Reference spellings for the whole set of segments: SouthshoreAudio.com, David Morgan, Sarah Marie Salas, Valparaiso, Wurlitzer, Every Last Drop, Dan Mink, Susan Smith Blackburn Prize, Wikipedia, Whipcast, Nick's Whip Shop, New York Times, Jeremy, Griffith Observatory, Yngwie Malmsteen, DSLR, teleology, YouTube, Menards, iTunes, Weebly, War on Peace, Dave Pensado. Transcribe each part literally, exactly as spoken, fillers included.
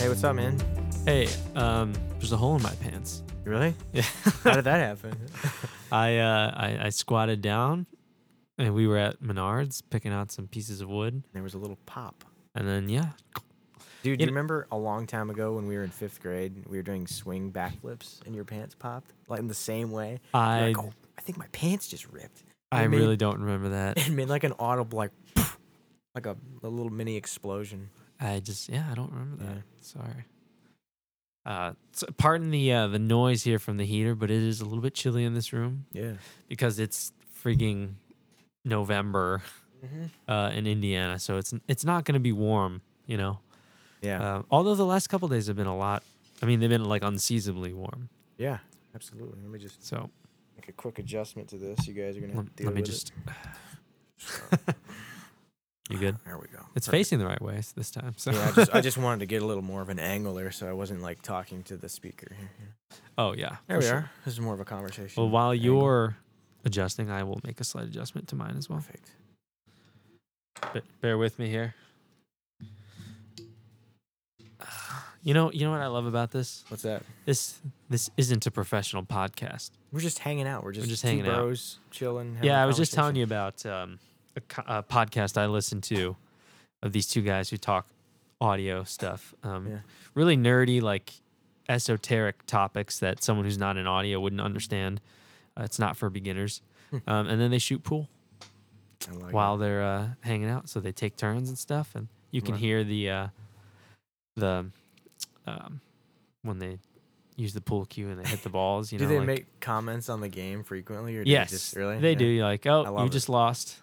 Hey, what's up, man? Hey, um, there's a hole in my pants. Really? Yeah. How did that happen? I, uh, I I squatted down, and we were at Menards picking out some pieces of wood. And there was a little pop. And then, yeah. Dude, do you remember a long time ago when we were in fifth grade, we were doing swing backflips, and your pants popped like in the same way? I like, oh, I think my pants just ripped. I made, really don't remember that. It made like an audible, like, like a, a little mini explosion. I just, yeah, I don't remember that. Yeah. Sorry. Uh, so pardon the uh, the noise here from the heater, but it is a little bit chilly in this room. Yeah. Because it's freaking November mm-hmm. uh, in Indiana, so it's it's not going to be warm, you know? Yeah. Uh, although the last couple of days have been a lot. I mean, they've been like unseasonably warm. Yeah, absolutely. Let me just so make a quick adjustment to this. You guys are going to deal let me with just... it. You good? There we go. It's Perfect. Facing the right way this time. So yeah, I, just, I just wanted to get a little more of an angle there, so I wasn't like talking to the speaker. Oh yeah, there we sure. are. This is more of a conversation. Well, while you're angle. adjusting, I will make a slight adjustment to mine as well. Perfect. But bear with me here. You know, you know what I love about this? What's that? This this isn't a professional podcast. We're just hanging out. We're just, We're just hanging two bros, out, chilling. Yeah, I was just telling you about. Um, A, co- a podcast I listen to of these two guys who talk audio stuff. Um, yeah. Really nerdy, like esoteric topics that someone who's not in audio wouldn't understand. Uh, it's not for beginners. um, and then they shoot pool I like while that. they're uh, hanging out. So they take turns and stuff. And you can right. hear the, uh, the um, when they use the pool cue and they hit the balls. You do know, they like, make comments on the game frequently? Or do yes. They, just, really? they yeah. do. You're like, oh, you it. just lost.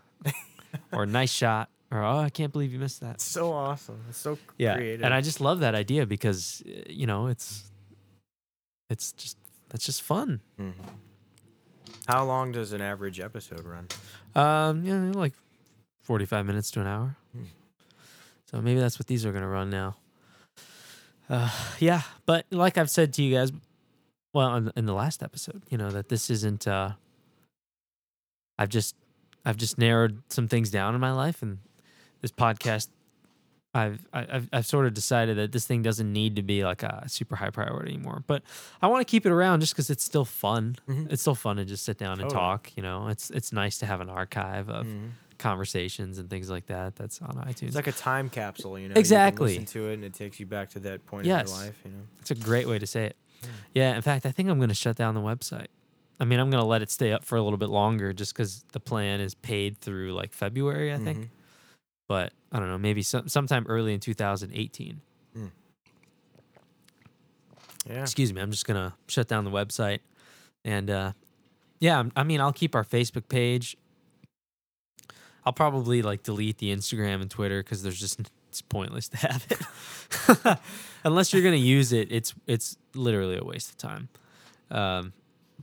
Or nice shot, or oh, I can't believe you missed that. It's so awesome. It's so yeah. creative. And I just love that idea because you know it's it's just that's just fun. Mm-hmm. How long does an average episode run? Um, yeah, you know, like forty-five minutes to an hour. Mm. So maybe that's what these are gonna run now. Uh, yeah, but like I've said to you guys, well, in the last episode, you know that this isn't. Uh, I've just. I've just narrowed some things down in my life, and this podcast, I've I've I've sort of decided that this thing doesn't need to be like a super high priority anymore. But I want to keep it around just because it's still fun. Mm-hmm. It's still fun to just sit down and totally. talk. You know, it's it's nice to have an archive of mm-hmm. conversations and things like that. That's on iTunes. It's like a time capsule. You know, exactly. You can listen to it, and it takes you back to that point yes. in your life. You know, it's a great way to say it. Yeah. yeah in fact, I think I'm going to shut down the website. I mean, I'm going to let it stay up for a little bit longer just because the plan is paid through, like, February, I think. Mm-hmm. But, I don't know, maybe some, sometime early in two thousand eighteen. Mm. Yeah. Excuse me, I'm just going to shut down the website. And, uh, yeah, I mean, I'll keep our Facebook page. I'll probably, like, delete the Instagram and Twitter because there's just... It's pointless to have it. Unless you're going to use it, it's it's literally a waste of time. Um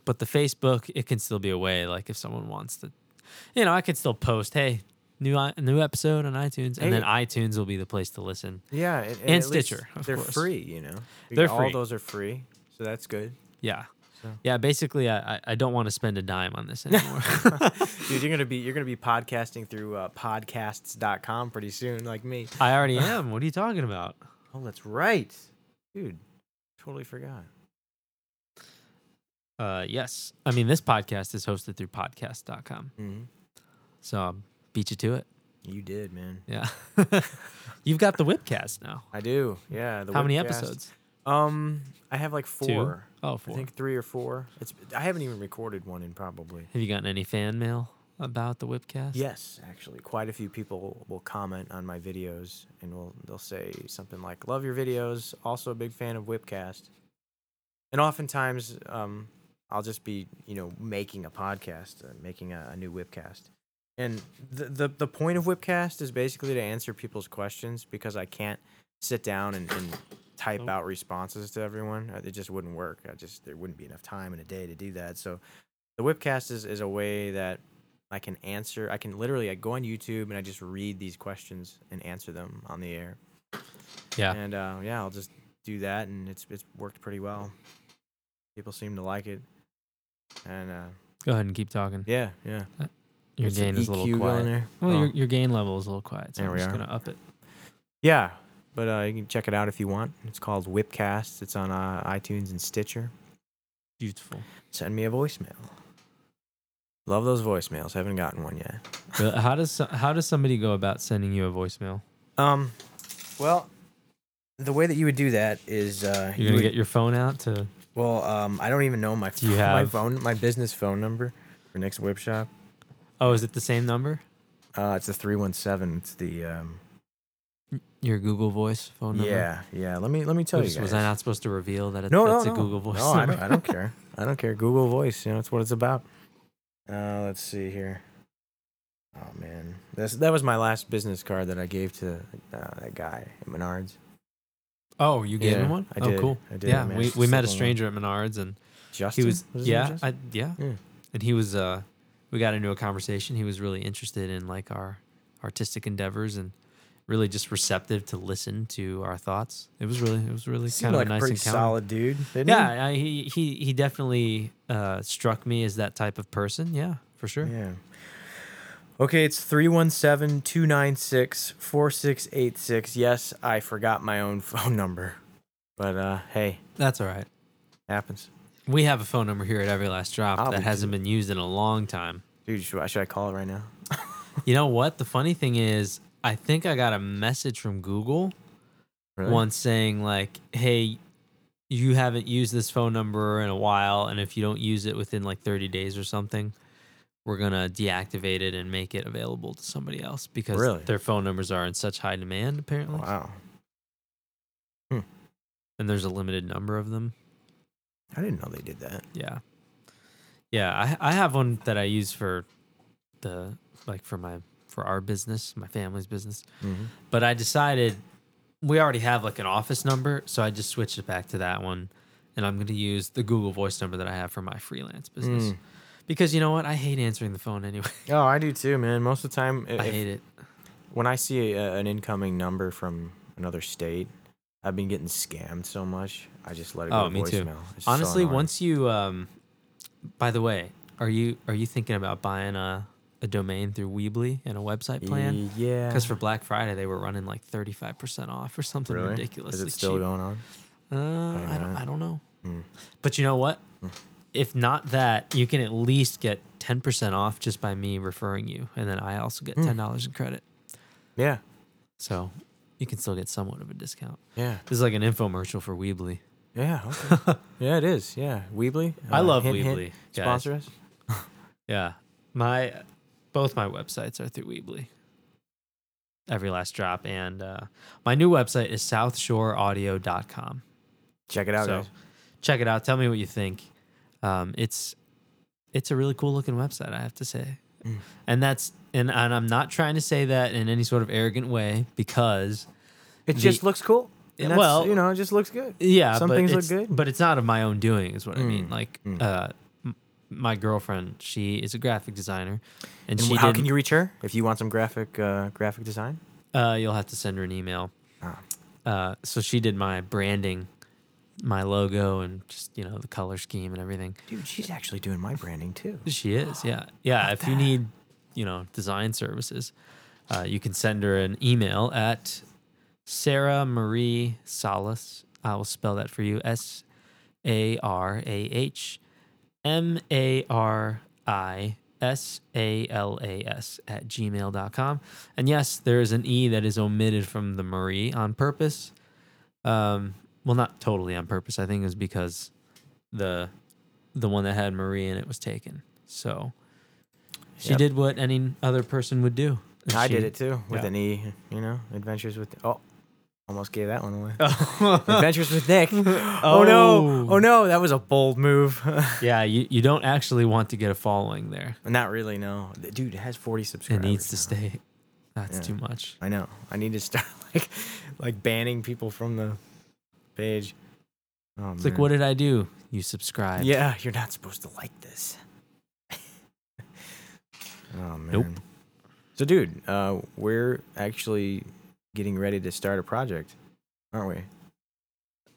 But the Facebook, it can still be a way, like, if someone wants to... You know, I could still post, hey, new new episode on iTunes, and hey. then iTunes will be the place to listen. Yeah. And, and, and Stitcher, of they're course. They're free, you know? They're All free. those are free, so that's good. Yeah. So. Yeah, basically, I, I don't want to spend a dime on this anymore. Dude, you're going to be you're gonna be podcasting through uh, podcasts dot com pretty soon, like me. I already am. What are you talking about? Oh, that's right. Dude, totally forgot. Uh yes. I mean, this podcast is hosted through podcast dot com. Mm-hmm. So I beat you to it. You did, man. Yeah. You've got the Whipcast now. I do. Yeah. The How Whipcast. many episodes? Um, I have like four. Two? Oh, four. I think three or four. It's I haven't even recorded one in probably. Have you gotten any fan mail about the Whipcast? Yes, actually. Quite a few people will comment on my videos and will they'll say something like, love your videos. Also a big fan of Whipcast. And oftentimes, um, I'll just be, you know, making a podcast, uh, making a, a new Whipcast. And the, the the point of Whipcast is basically to answer people's questions because I can't sit down and, and type oh. out responses to everyone. It just wouldn't work. I just there wouldn't be enough time in a day to do that. So the Whipcast is, is a way that I can answer. I can literally I go on YouTube and I just read these questions and answer them on the air. Yeah. And, uh, yeah, I'll just do that, and it's it's worked pretty well. People seem to like it. And uh, go ahead and keep talking. Yeah, yeah. Your gain is a little quiet. Well, oh. your your gain level is a little quiet, so there I'm we just are. gonna up it. Yeah, But uh, you can check it out if you want. It's called Whipcast. It's on uh, iTunes and Stitcher. Beautiful. Send me a voicemail. Love those voicemails. Haven't gotten one yet. How does how does somebody go about sending you a voicemail? Um, well, the way that you would do that is uh, you're you gonna would, get your phone out to. Well, um, I don't even know my phone, have... my phone my business phone number for Nick's Whip Shop. Oh, is it the same number? Uh, it's the three one seven. It's the um. Your Google Voice phone number? Yeah, yeah. Let me let me tell Oops, you guys. Was I not supposed to reveal that it's no, no, no. a Google Voice no, number? No, I, I don't care. I don't care. Google Voice, you know, that's what it's about. Uh, let's see here. Oh, man. That's, that was my last business card that I gave to uh, that guy at Menards. Oh, you gave yeah, him one? I did. Oh, cool. I did. Yeah, we, we met a stranger at Menards. And Justin? He was, was yeah, I, yeah, yeah. And he was, uh, we got into a conversation. He was really interested in, like, our artistic endeavors and really just receptive to listen to our thoughts. It was really, it was really kind of like a nice encounter. Seemed like a pretty solid dude, didn't he? Yeah, I, he he he definitely uh, struck me as that type of person. Yeah, for sure. Yeah. Okay, it's three one seven, two nine six, four six eight six. Yes, I forgot my own phone number, but uh, hey, that's all right. Happens. We have a phone number here at Every Last Drop I'll that be hasn't good. been used in a long time. Dude, should, should I call it right now? You know what? The funny thing is, I think I got a message from Google really? once saying, like, hey, you haven't used this phone number in a while, and if you don't use it within, like, thirty days or something, we're going to deactivate it and make it available to somebody else because really? their phone numbers are in such high demand, apparently. Wow. Hmm. And there's a limited number of them. I didn't know they did that. Yeah. Yeah, I, I have one that I use for the, like, for my... for our business, my family's business. Mm-hmm. But I decided we already have like an office number, so I just switched it back to that one, and I'm going to use the Google Voice number that I have for my freelance business. Mm. Because you know what? I hate answering the phone anyway. Oh, I do too, man. Most of the time... If, I hate it. When I see a, an incoming number from another state, I've been getting scammed so much, I just let it go oh, to voicemail. It's honestly, so once you... Um, by the way, are you are you thinking about buying a... a domain through Weebly and a website plan? Yeah. Because for Black Friday, they were running like thirty-five percent off or something really? ridiculously cheap. Is it still cheap. going on? Uh, right. I, don't, I don't know. Mm. But you know what? Mm. If not that, you can at least get ten percent off just by me referring you. And then I also get ten dollars mm. in credit. Yeah. So you can still get somewhat of a discount. Yeah. This is like an infomercial for Weebly. Yeah. Okay. Yeah, it is. Yeah. Weebly. Uh, I love hint, Weebly. Hint, sponsor us. Yeah. My... Both my websites are through Weebly. Every Last Drop. And uh, my new website is South Shore Audio dot com. Check it out, so, guys. Check it out. Tell me what you think. Um, it's it's a really cool-looking website, I have to say. Mm. And that's and, and I'm not trying to say that in any sort of arrogant way because... It the, just looks cool. And that's, well, you know, it just looks good. Yeah. Some things look good. But it's not of my own doing is what mm. I mean. Like... Mm. Uh, my girlfriend, she is a graphic designer, and, and she how can you reach her if you want some graphic uh, graphic design? Uh, you'll have to send her an email. Oh. Uh, so she did my branding, my logo, and just you know the color scheme and everything. Dude, she's actually doing my branding too. She is, yeah, yeah. If that. you need, you know, design services, uh, you can send her an email at Sarah Marie Salas. I will spell that for you: S A R A H. M A R I S A L A S at gmail dot com. And yes, there is an E that is omitted from the Marie on purpose. Um, well, not totally on purpose. I think it was because the the one that had Marie in it was taken. So she yep. did what any other person would do. I she, did it too with yeah. an E, you know, Adventures with... Oh. Almost gave that one away. Oh. Adventures with Nick. oh. oh, no. Oh, no. That was a bold move. yeah, you, you don't actually want to get a following there. Not really, no. Dude, it has forty subscribers. It needs to now. stay. That's yeah. too much. I know. I need to start, like, like banning people from the page. Oh, it's man. like, what did I do? You subscribed. Yeah, you're not supposed to like this. oh, man. Nope. So, dude, uh, we're actually... getting ready to start a project, aren't we?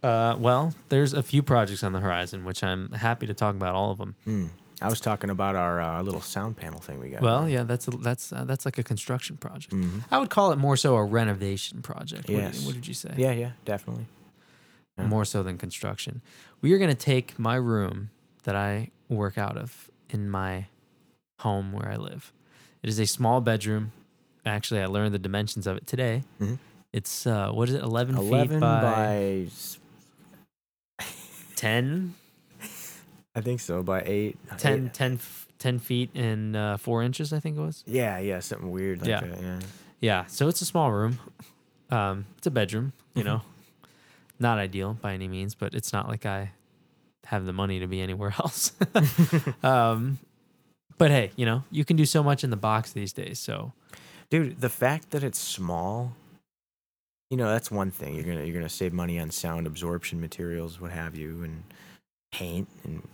Uh, well, there's a few projects on the horizon, which I'm happy to talk about all of them. Mm. I was talking about our uh, little sound panel thing we got. Well, right? yeah, that's a, that's uh, that's like a construction project. Mm-hmm. I would call it more so a renovation project. Yes. What did, what did you say? Yeah, yeah, definitely. Yeah. More so than construction. We are going to take my room that I work out of in my home where I live. It is a small bedroom. Actually, I learned the dimensions of it today. Mm-hmm. It's, uh, what is it, eleven, eleven feet by... by... ten? I think so, by eight. ten, eight. ten, ten feet and uh, four inches, I think it was. Yeah, yeah, something weird like yeah. that. Yeah. yeah, so it's a small room. Um, it's a bedroom, you mm-hmm. know. Not ideal by any means, but it's not like I have the money to be anywhere else. um, but hey, you know, you can do so much in the box these days, so. Dude, the fact that it's small, you know, that's one thing. You're gonna you're gonna save money on sound absorption materials, what have you, and paint and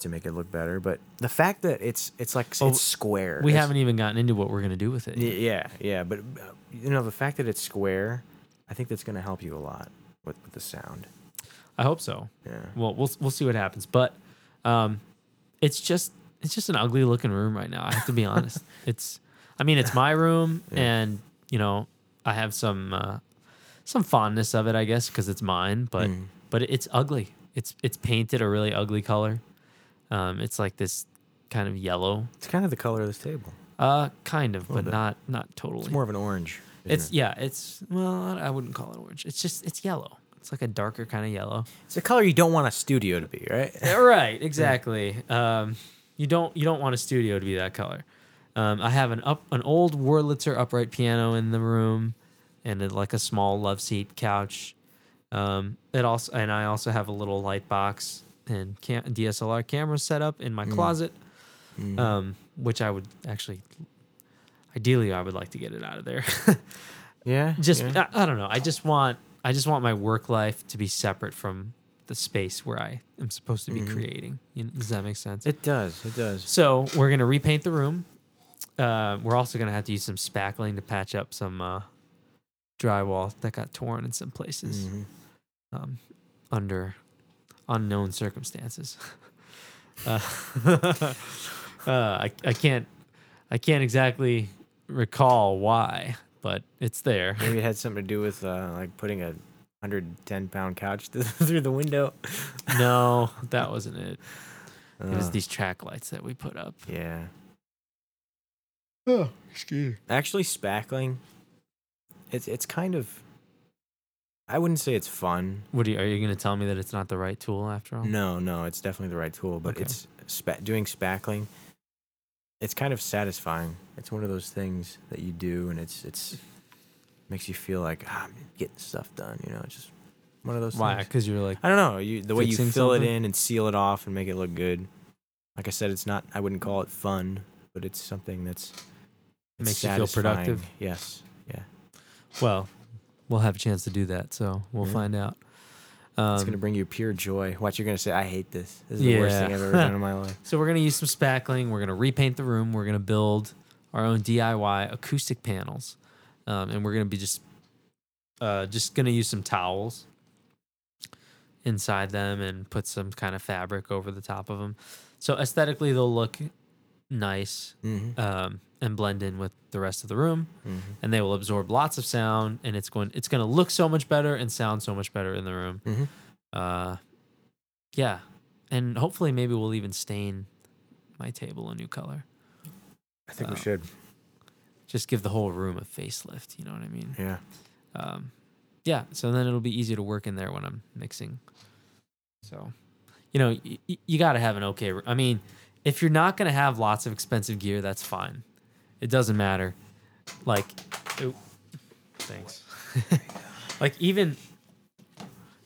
to make it look better, but the fact that it's it's like oh, it's square. We it's, haven't even gotten into what we're gonna do with it. Yet. Yeah, yeah, but you know the fact that it's square, I think that's gonna help you a lot with, with the sound. I hope so. Yeah. Well, we'll we'll see what happens, but um, it's just it's just an ugly looking room right now. I have to be honest. It's I mean it's my room, yeah. and you know I have some uh, some fondness of it, I guess, because it's mine. But mm. but it's ugly. It's it's painted a really ugly color. Um, it's like this kind of yellow. It's kind of the color of this table. Uh, kind of, but bit. not not totally. It's more of an orange. It's it? yeah. It's well, I wouldn't call it orange. It's just it's yellow. It's like a darker kind of yellow. It's a color you don't want a studio to be, right? Right, exactly. Um, you don't you don't want a studio to be that color. Um, I have an up an old Wurlitzer upright piano in the room, and a, like a small love seat couch. Um, it also and I also have a little light box. And cam- D S L R camera set up in my closet, mm. Mm. Um, which I would actually, ideally, I would like to get it out of there. yeah, just yeah. I, I don't know. I just want I just want my work life to be separate from the space where I am supposed to be mm. creating. You know, does that make sense? It does. It does. So we're gonna repaint the room. Uh, we're also gonna have to use some spackling to patch up some uh, drywall that got torn in some places mm-hmm. um, under. Unknown circumstances. uh, uh, I I can't I can't exactly recall why, but it's there. Maybe it had something to do with uh, like putting a one hundred ten pound couch through the window. No, that wasn't it. Uh, it was these track lights that we put up. Yeah. Oh, excuse me. Actually, spackling. It's it's kind of. I wouldn't say it's fun. What are you, are you going to tell me that it's not the right tool after all? No, no, it's definitely the right tool, but okay. it's spa- doing spackling. It's kind of satisfying. It's one of those things that you do, and it's it's makes you feel like ah, I'm getting stuff done. You know, it's just one of those. Why? Because you're like I don't know. You the way you fill something? It in and seal it off and make it look good. Like I said, it's not. I wouldn't call it fun, but it's something that's it's makes satisfying. You feel productive. Yes. Yeah. Well. We'll have a chance to do that, so we'll yeah. find out. Um, it's going to bring you pure joy. Watch, you're going to say, I hate this. This is yeah. the worst thing I've ever done in my life. So we're going to use some spackling. We're going to repaint the room. We're going to build our own D I Y acoustic panels. Um, and we're going to be just uh, just going to use some towels inside them and put some kind of fabric over the top of them. So aesthetically, they'll look nice. Mm-hmm. Um and blend in with the rest of the room, mm-hmm. and they will absorb lots of sound, and it's going it's going to look so much better and sound so much better in the room. Mm-hmm. Uh, yeah, and hopefully maybe we'll even stain my table a new color. I think um, we should. Just give the whole room a facelift, you know what I mean? Yeah. Um, yeah, so then it'll be easier to work in there when I'm mixing. So, you know, y- y- you got to have an okay... I mean, if you're not going to have lots of expensive gear, that's fine. It doesn't matter. Like, ooh, thanks. Like, even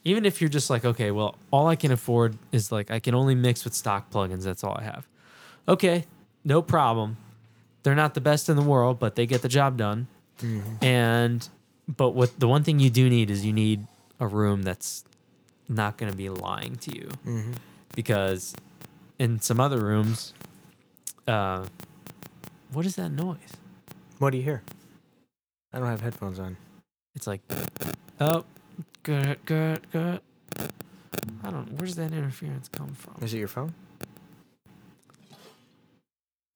even if you're just like, okay, well, all I can afford is, like, I can only mix with stock plugins. That's all I have. Okay, no problem. They're not the best in the world, but they get the job done. Mm-hmm. And But what the one thing you do need is you need a room that's not going to be lying to you. Mm-hmm. Because in some other rooms... uh. What is that noise? What do you hear? I don't have headphones on. It's like, oh, good, good, good. I don't. Where's that interference come from? Is it your phone?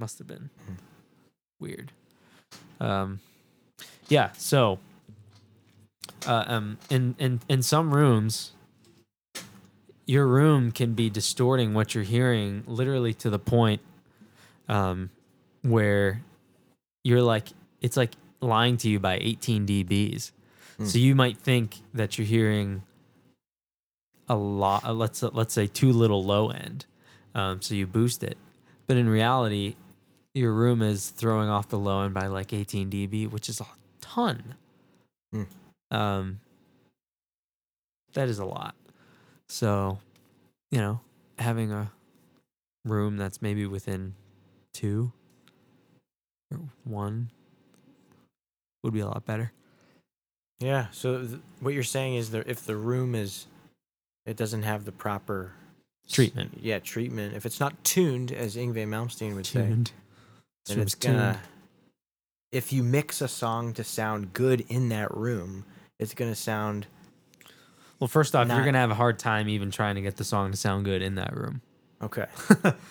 Must have been weird. Um, yeah. So, uh, um, in in in some rooms, your room can be distorting what you're hearing, literally to the point, um, where you're like, it's like lying to you by eighteen decibels. Mm. So you might think that you're hearing a lot. Uh, let's uh, let's say too little low end. Um, so you boost it, but in reality, your room is throwing off the low end by like eighteen decibels, which is a ton. Mm. Um, that is a lot. So, you know, having a room that's maybe within two or one would be a lot better. Yeah. So th- what you're saying is that if the room is, it doesn't have the proper treatment. Yeah, treatment. If it's not tuned, as Yngwie Malmsteen would tuned. say. This and it's gonna, if you mix a song to sound good in that room, it's gonna sound. Well, first off, not, you're gonna have a hard time even trying to get the song to sound good in that room. Okay.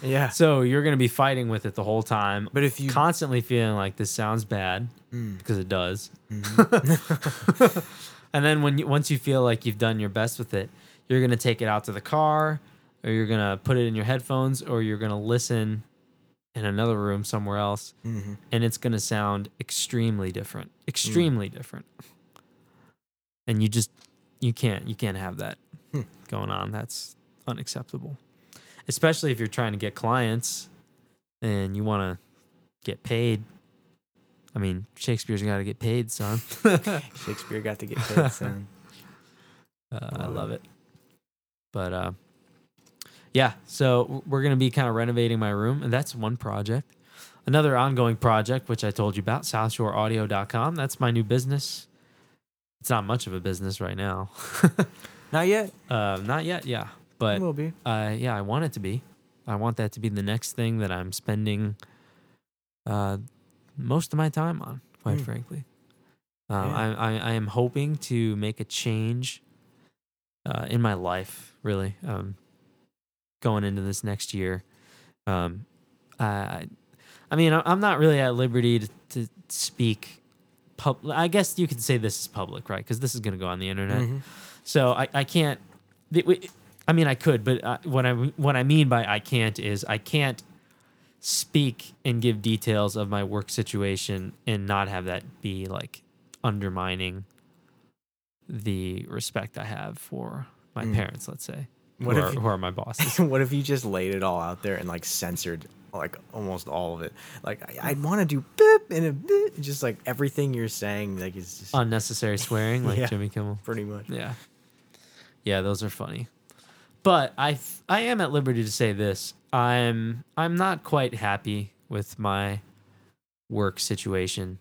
Yeah. So you're gonna be fighting with it the whole time. But if you constantly feeling like this sounds bad, mm. because it does, mm-hmm. and then when you, once you feel like you've done your best with it, you're gonna take it out to the car, or you're gonna put it in your headphones, or you're gonna listen in another room somewhere else, mm-hmm. and it's going to sound extremely different, extremely mm. different. And you just, you can't, you can't have that mm. going on. That's unacceptable, especially if you're trying to get clients and you want to get paid. I mean, Shakespeare's got to get paid, son. Shakespeare got to get paid, son. Uh, I love it. But, uh, yeah, so we're going to be kind of renovating my room, and that's one project. Another ongoing project, which I told you about, South Shore Audio dot com. That's my new business. It's not much of a business right now. Not yet. Uh, not yet, yeah. But it will be. Uh, yeah, I want it to be. I want that to be the next thing that I'm spending uh, most of my time on, quite mm. frankly. Uh, yeah. I, I, I am hoping to make a change uh, in my life, really. Um going into this next year. Um, I, I mean, I'm not really at liberty to, to speak public. I guess you could say this is public, right? Because this is going to go on the internet. Mm-hmm. So I, I can't, I mean, I could, but I, what I, what I mean by I can't is I can't speak and give details of my work situation and not have that be like undermining the respect I have for my mm. parents, let's say. What who, if, are, who are my bosses? What if you just laid it all out there and like censored like almost all of it? Like I, I want to do boop and a boop, just like everything you're saying like is just unnecessary swearing, like yeah, Jimmy Kimmel, pretty much. Yeah, yeah, those are funny. But I, I am at liberty to say this. I'm I'm not quite happy with my work situation.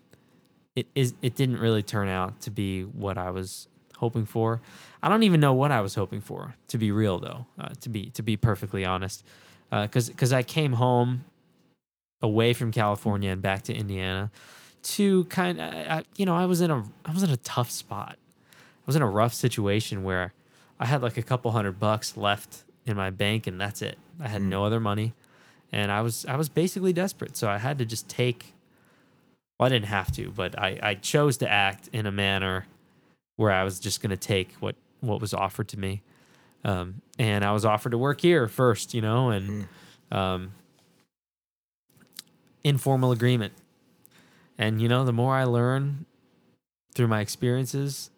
It is it didn't really turn out to be what I was hoping for. I don't even know what I was hoping for, to be real, though, uh, to be to be perfectly honest, because uh, because I came home away from California and back to Indiana to kind of, you know, I was in a I was in a tough spot. I was in a rough situation where I had like a couple hundred bucks left in my bank, and that's it. I had mm. no other money, and I was I was basically desperate. So I had to just take. Well, I didn't have to, but I, I chose to act in a manner where I was just going to take what, what was offered to me. Um, and I was offered to work here first, you know, and mm. um, informal agreement. And, you know, the more I learn through my experiences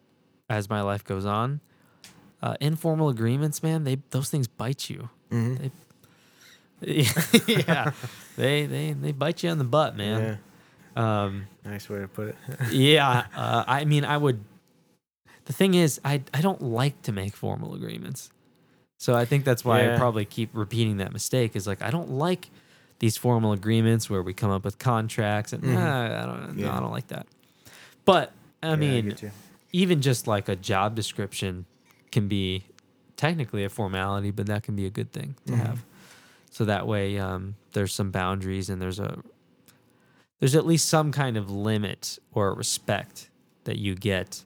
as my life goes on, uh, informal agreements, man, they those things bite you. Mm-hmm. They, yeah, they, they, they bite you in the butt, man. Yeah. Um, nice way to put it. Yeah, uh, I mean, I would... The thing is, I I don't like to make formal agreements. So I think that's why yeah. I probably keep repeating that mistake is like, I don't like these formal agreements where we come up with contracts. And mm-hmm. nah, I, don't, yeah. no, I don't like that. But, I yeah, mean, I even just like a job description can be technically a formality, but that can be a good thing to mm-hmm. have. So that way um, there's some boundaries and there's a there's at least some kind of limit or respect that you get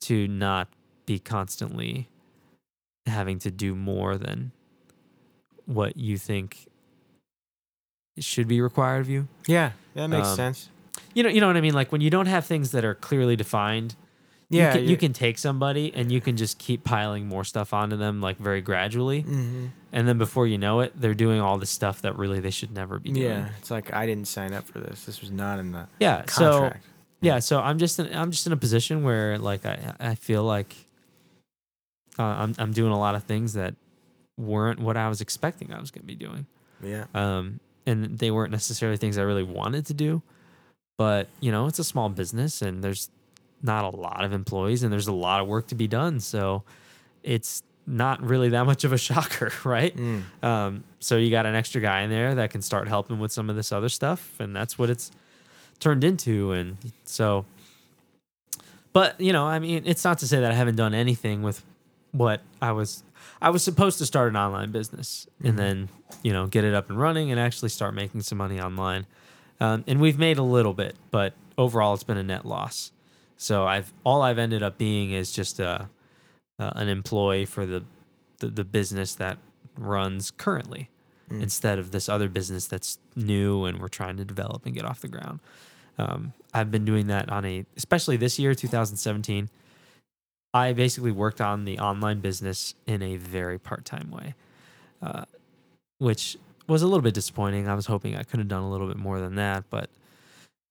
to not be constantly having to do more than what you think should be required of you. Yeah, that makes um, sense. You know, you know what I mean? Like when you don't have things that are clearly defined, yeah, you can, you can take somebody and you can just keep piling more stuff onto them, like very gradually. Mm-hmm. And then before you know it, they're doing all this stuff that really they should never be doing. Yeah, it's like, I didn't sign up for this. This was not in the yeah, contract. So, yeah, so I'm just in, I'm just in a position where like I, I feel like uh, I'm I'm doing a lot of things that weren't what I was expecting I was going to be doing. Yeah. Um, and they weren't necessarily things I really wanted to do. But, you know, it's a small business and there's not a lot of employees and there's a lot of work to be done. So it's not really that much of a shocker, right? Mm. Um, so you got an extra guy in there that can start helping with some of this other stuff. And that's what it's turned into. And so, but, you know, I mean, it's not to say that I haven't done anything with what I was, I was supposed to start an online business mm. and then, you know, get it up and running and actually start making some money online. Um, and we've made a little bit, but overall it's been a net loss. So I've all I've ended up being is just a, uh, an employee for the, the, the business that runs currently mm. instead of this other business that's new and we're trying to develop and get off the ground. Um, I've been doing that on a, especially this year, two thousand seventeen, I basically worked on the online business in a very part-time way, uh, which was a little bit disappointing. I was hoping I could have done a little bit more than that, but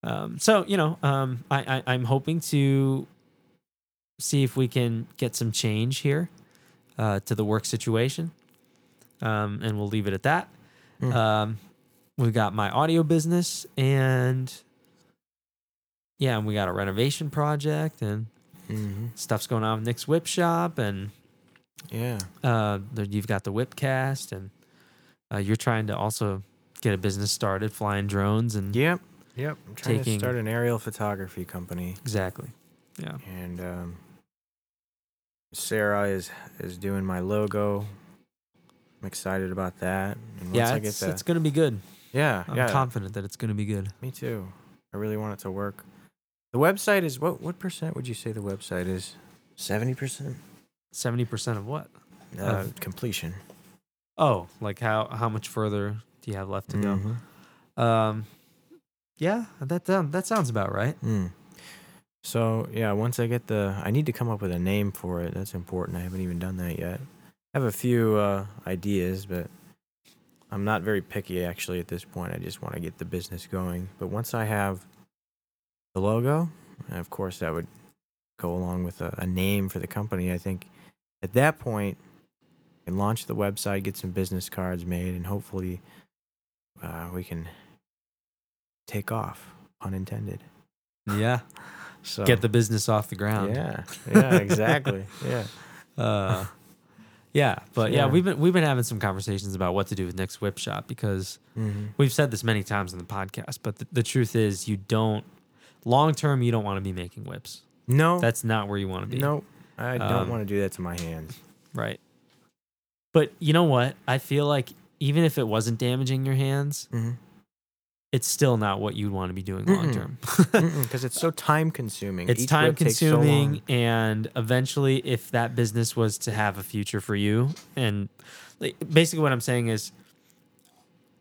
um, so you know, um, I, I I'm hoping to see if we can get some change here uh, to the work situation, um, and we'll leave it at that. Mm. Um, we've got my audio business, and yeah, and we got a renovation project, and mm-hmm. stuff's going on with Nick's Whip Shop, and yeah, uh, you've got the Whipcast and. Uh, you're trying to also get a business started, flying drones and yep, yep. I'm trying taking... to start an aerial photography company. Exactly. Yeah. And um, Sarah is is doing my logo. I'm excited about that. And once yeah, I it's, get that, it's gonna be good. Yeah, I'm yeah. confident that it's gonna be good. Me too. I really want it to work. The website is what? What percent would you say the website is? Seventy percent. Seventy percent of what? Uh, of... Completion. Oh, like how, how much further do you have left to mm-hmm. go? Um, yeah, that um, that sounds about right. Mm. So, yeah, once I get the... I need to come up with a name for it. That's important. I haven't even done that yet. I have a few uh, ideas, but I'm not very picky, actually, at this point. I just want to get the business going. But once I have the logo, and of course that would go along with a, a name for the company, I think at that point... and launch the website, get some business cards made, and hopefully uh, we can take off, pun intended. Yeah. So get the business off the ground. Yeah. Yeah, exactly. yeah. Uh, yeah, but yeah. yeah, we've been we've been having some conversations about what to do with Nick's Whip Shop because mm-hmm. we've said this many times in the podcast, but the, the truth is you don't long term you don't want to be making whips. No. That's not where you want to be. No. I don't um, want to do that to my hands. Right. But you know what? I feel like even if it wasn't damaging your hands, mm-hmm. it's still not what you'd want to be doing long term. Because it's so time consuming. It's Each time consuming. So and eventually, if that business was to have a future for you, and like, basically what I'm saying is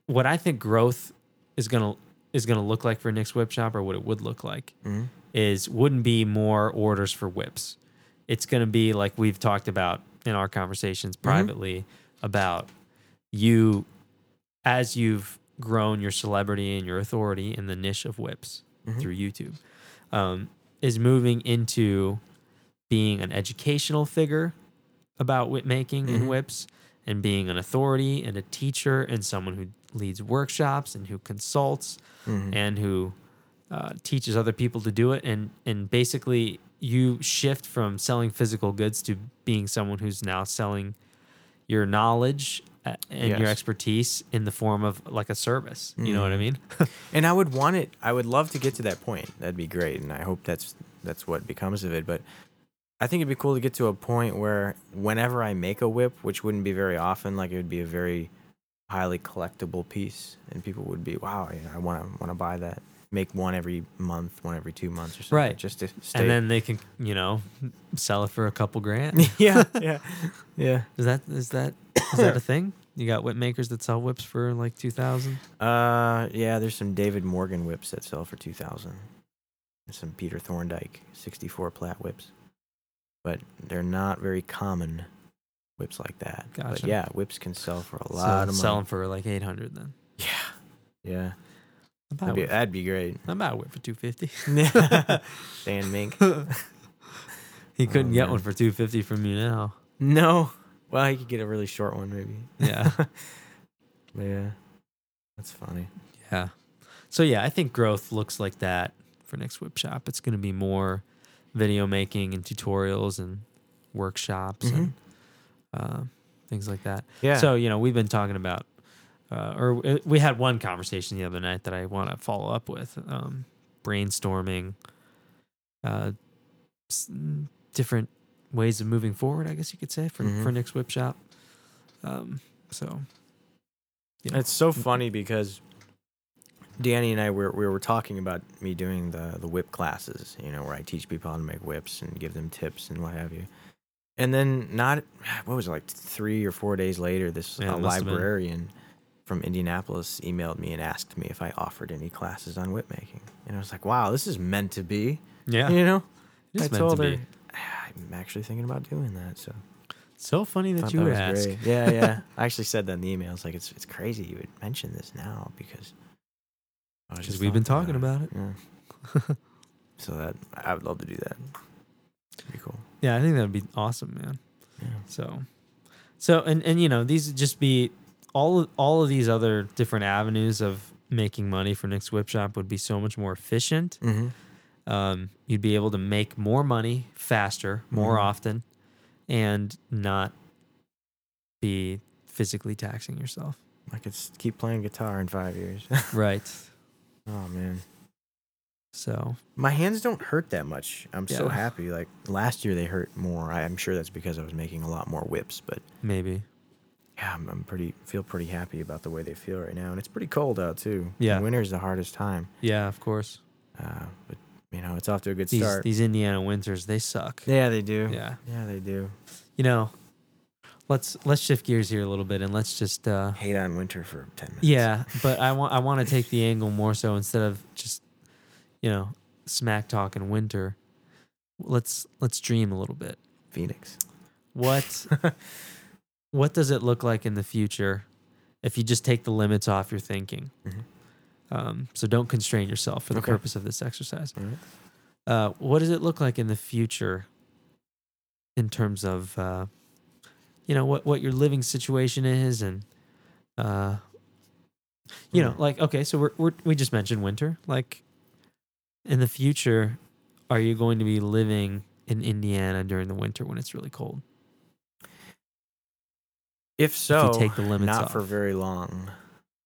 what I think growth is going to is gonna look like for Nick's Whip Shop or what it would look like mm-hmm. is wouldn't be more orders for whips. It's going to be like we've talked about in our conversations privately mm-hmm. about you as you've grown your celebrity and your authority in the niche of whips mm-hmm. through YouTube um, is moving into being an educational figure about whip making mm-hmm. and whips and being an authority and a teacher and someone who leads workshops and who consults mm-hmm. and who uh, teaches other people to do it and and basically you shift from selling physical goods to being someone who's now selling your knowledge and yes. your expertise in the form of like a service. You mm. know what I mean? And I would want it. I would love to get to that point. That'd be great. And I hope that's, that's what becomes of it. But I think it'd be cool to get to a point where whenever I make a whip, which wouldn't be very often, like it would be a very highly collectible piece and people would be, wow, you know, I want to want to buy that. Make one every month, one every two months or something. Right. Just to stay. And then they can, you know, sell it for a couple grand. yeah. Yeah. Yeah. Is that is that is that a thing? You got whip makers that sell whips for like two thousand dollars? Uh, yeah, there's some David Morgan whips that sell for two thousand dollars. And some Peter Thorndike sixty-four plat whips. But they're not very common whips like that. Gotcha. But yeah, whips can sell for a lot so of money. Sell them for like eight hundred dollars then. Yeah. Yeah. That'd be, that'd be great. I might whip for two hundred fifty dollars. Dan Mink. He couldn't oh, get man. one for two hundred fifty dollars from you now. No. Well, he could get a really short one, maybe. Yeah. Yeah. That's funny. Yeah. So, yeah, I think growth looks like that for Nick's Whip Shop. It's going to be more video making and tutorials and workshops mm-hmm. and uh, things like that. Yeah. So, you know, we've been talking about, uh, or we had one conversation the other night that I want to follow up with, um, brainstorming uh, different ways of moving forward, I guess you could say, for mm-hmm. for Nick's Whip Shop. Um, so, you know. It's so funny because Danny and I were we were talking about me doing the the whip classes, you know, where I teach people how to make whips and give them tips and what have you. And then not what was it like three or four days later, this yeah, a librarian from Indianapolis emailed me and asked me if I offered any classes on whip making. And I was like, wow, this is meant to be. Yeah, you know, it's I meant told to her. Be. I'm actually thinking about doing that. So, so funny that you that would ask. Great. Yeah, yeah. I actually said that in the email. It's like it's it's crazy you would mention this now because because we've been talking about it. About it. Yeah. So that I would love to do that. That'd be cool. Yeah, I think that'd be awesome, man. Yeah. So, so and and you know these would just be all of, all of these other different avenues of making money for Nick's Whip Shop would be so much more efficient. Mm-hmm. Um, you'd be able to make more money faster, more mm-hmm. often, and not be physically taxing yourself. I could keep playing guitar in five years. Right. Oh, man. So. My hands don't hurt that much. I'm yeah. so happy. Like, last year they hurt more. I, I'm sure that's because I was making a lot more whips, but. Maybe. Yeah, I'm, I'm pretty, feel pretty happy about the way they feel right now. And it's pretty cold out, too. Yeah. And winter's the hardest time. Yeah, of course. Uh, but. You know, it's off to a good these, start. These Indiana winters, they suck. Yeah, they do. Yeah, yeah, they do. You know, let's let's shift gears here a little bit and let's just uh, hate on winter for ten minutes. Yeah, but I want I want to take the angle more so instead of just you know smack talking winter. Let's let's dream a little bit. Phoenix. What what does it look like in the future if you just take the limits off your thinking? Mm-hmm. Um, so don't constrain yourself for the okay. purpose of this exercise. All right. Uh, what does it look like in the future in terms of, uh, you know, what, what your living situation is and, uh, you yeah. know, like, okay, so we're, we're, we just mentioned winter. Like, in the future, are you going to be living in Indiana during the winter when it's really cold? If so, if you take the limits not off. for very long.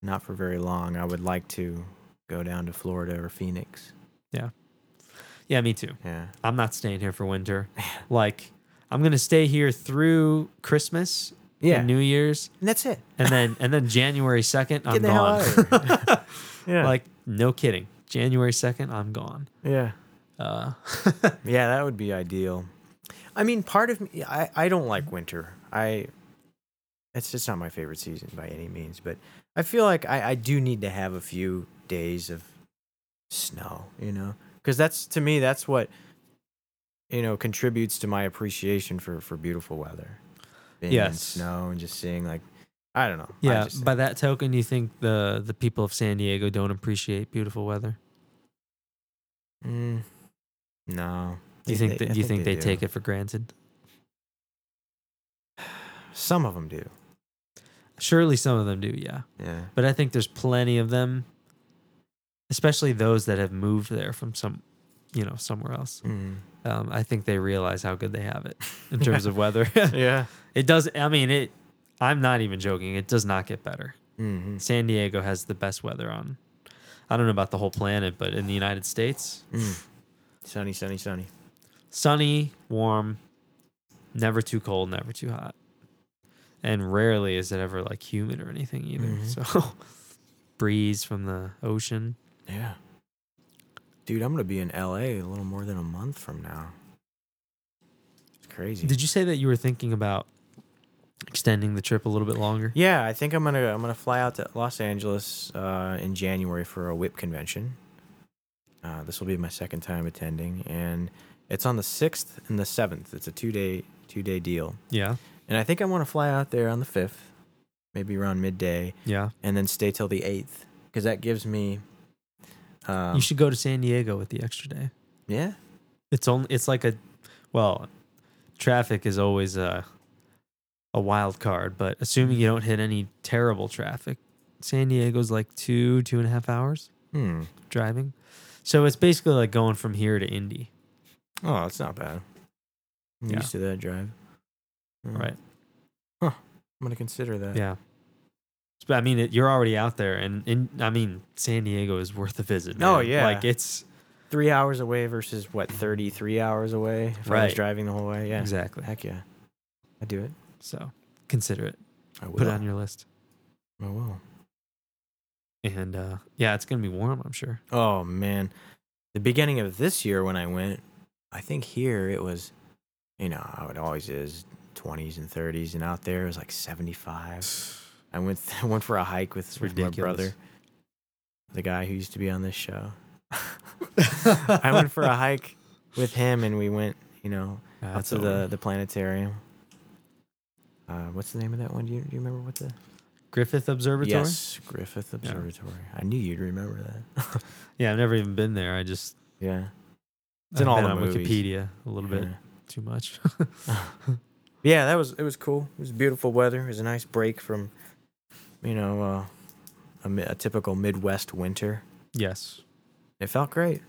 Not for very long. I would like to go down to Florida or Phoenix. Yeah. Yeah, me too. Yeah. I'm not staying here for winter. Like, I'm going to stay here through Christmas yeah. and New Year's. And that's it. And then and then January second, I'm gone. Yeah. Like, no kidding. January second, I'm gone. Yeah. Uh, yeah, that would be ideal. I mean, part of me, I, I don't like winter. I... It's just not my favorite season by any means, but I feel like I, I do need to have a few days of snow, you know, because that's to me, that's what, you know, contributes to my appreciation for, for beautiful weather. Being yes. in snow and just seeing like, I don't know. Yeah. Just, by that token, you think the, the people of San Diego don't appreciate beautiful weather? Mm, no. Do you think, think they, that, do you think, think they, they do. take it for granted? Some of them do. Surely some of them do, yeah. Yeah. But I think there's plenty of them, especially those that have moved there from some, you know, somewhere else. Mm. Um, I think they realize how good they have it in terms of weather. Yeah. It does. I mean, it. I'm not even joking. It does not get better. Mm-hmm. San Diego has the best weather on. I don't know about the whole planet, but in the United States, mm. sunny, sunny, sunny, sunny, warm, never too cold, never too hot. And rarely is it ever, like, humid or anything either. Mm-hmm. So, breeze from the ocean. Yeah. Dude, I'm going to be in L A a little more than a month from now. It's crazy. Did you say that you were thinking about Extending the trip a little bit longer. Yeah, I think I'm gonna I'm gonna fly out to Los Angeles uh, in January for a Whip convention. Uh, this will be my second time attending, and it's on the sixth and the seventh. It's a two day two day deal. Yeah, and I think I want to fly out there on the fifth, maybe around midday. Yeah, and then stay till the eighth because that gives me. Um, you should go to San Diego with the extra day. Yeah, it's only it's like a, well, traffic is always a. a wild card, but assuming you don't hit any terrible traffic, San Diego's like two, two and a half hours hmm. driving. So it's basically like going from here to Indy. Oh, that's not bad. I'm yeah. used to that drive. Mm. Right. Huh. I'm going to consider that. Yeah. But I mean, it, you're already out there, and in, I mean, San Diego is worth a visit, man. Oh, yeah. Like it's three hours away versus what, thirty-three hours away if right. I was driving the whole way. Yeah. Exactly. Heck yeah. I'd do it. So consider it. I will. Put it on your list. I will. And uh, yeah, it's going to be warm, I'm sure. Oh, man. The beginning of this year when I went, I think here it was, you know, how it always is, twenties and thirties. And out there it was like seventy-five. I went th- I went for a hike with, with my brother, the guy who used to be on this show. I went for a hike with him, and we went, you know, That's out to the, the planetarium. Uh, what's the name of that one? Do you, do you remember what the... Griffith Observatory? Yes, Griffith Observatory. Yeah. I knew you'd remember that. Yeah, I've never even been there. I just... Yeah. It's in all the movies. Wikipedia a little yeah. bit too much. Yeah, that was... It was cool. It was beautiful weather. It was a nice break from, you know, uh, a, a typical Midwest winter. Yes. It felt great.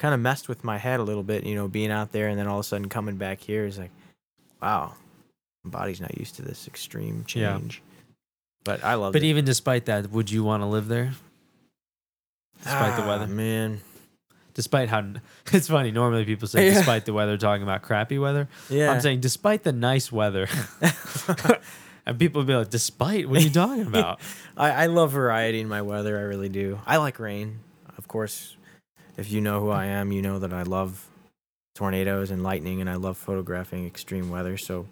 Kind of messed with my head a little bit, you know, being out there and then all of a sudden coming back here is like, wow. My body's not used to this extreme change. Yeah. But I love it. But even despite that, would you want to live there? Despite ah, the weather? Man. Despite how... It's funny. Normally people say yeah. despite the weather, talking about crappy weather. Yeah. I'm saying despite the nice weather. And people would be like, despite? What are you talking about? I, I love variety in my weather. I really do. I like rain. Of course, if you know who I am, you know that I love tornadoes and lightning, and I love photographing extreme weather, so...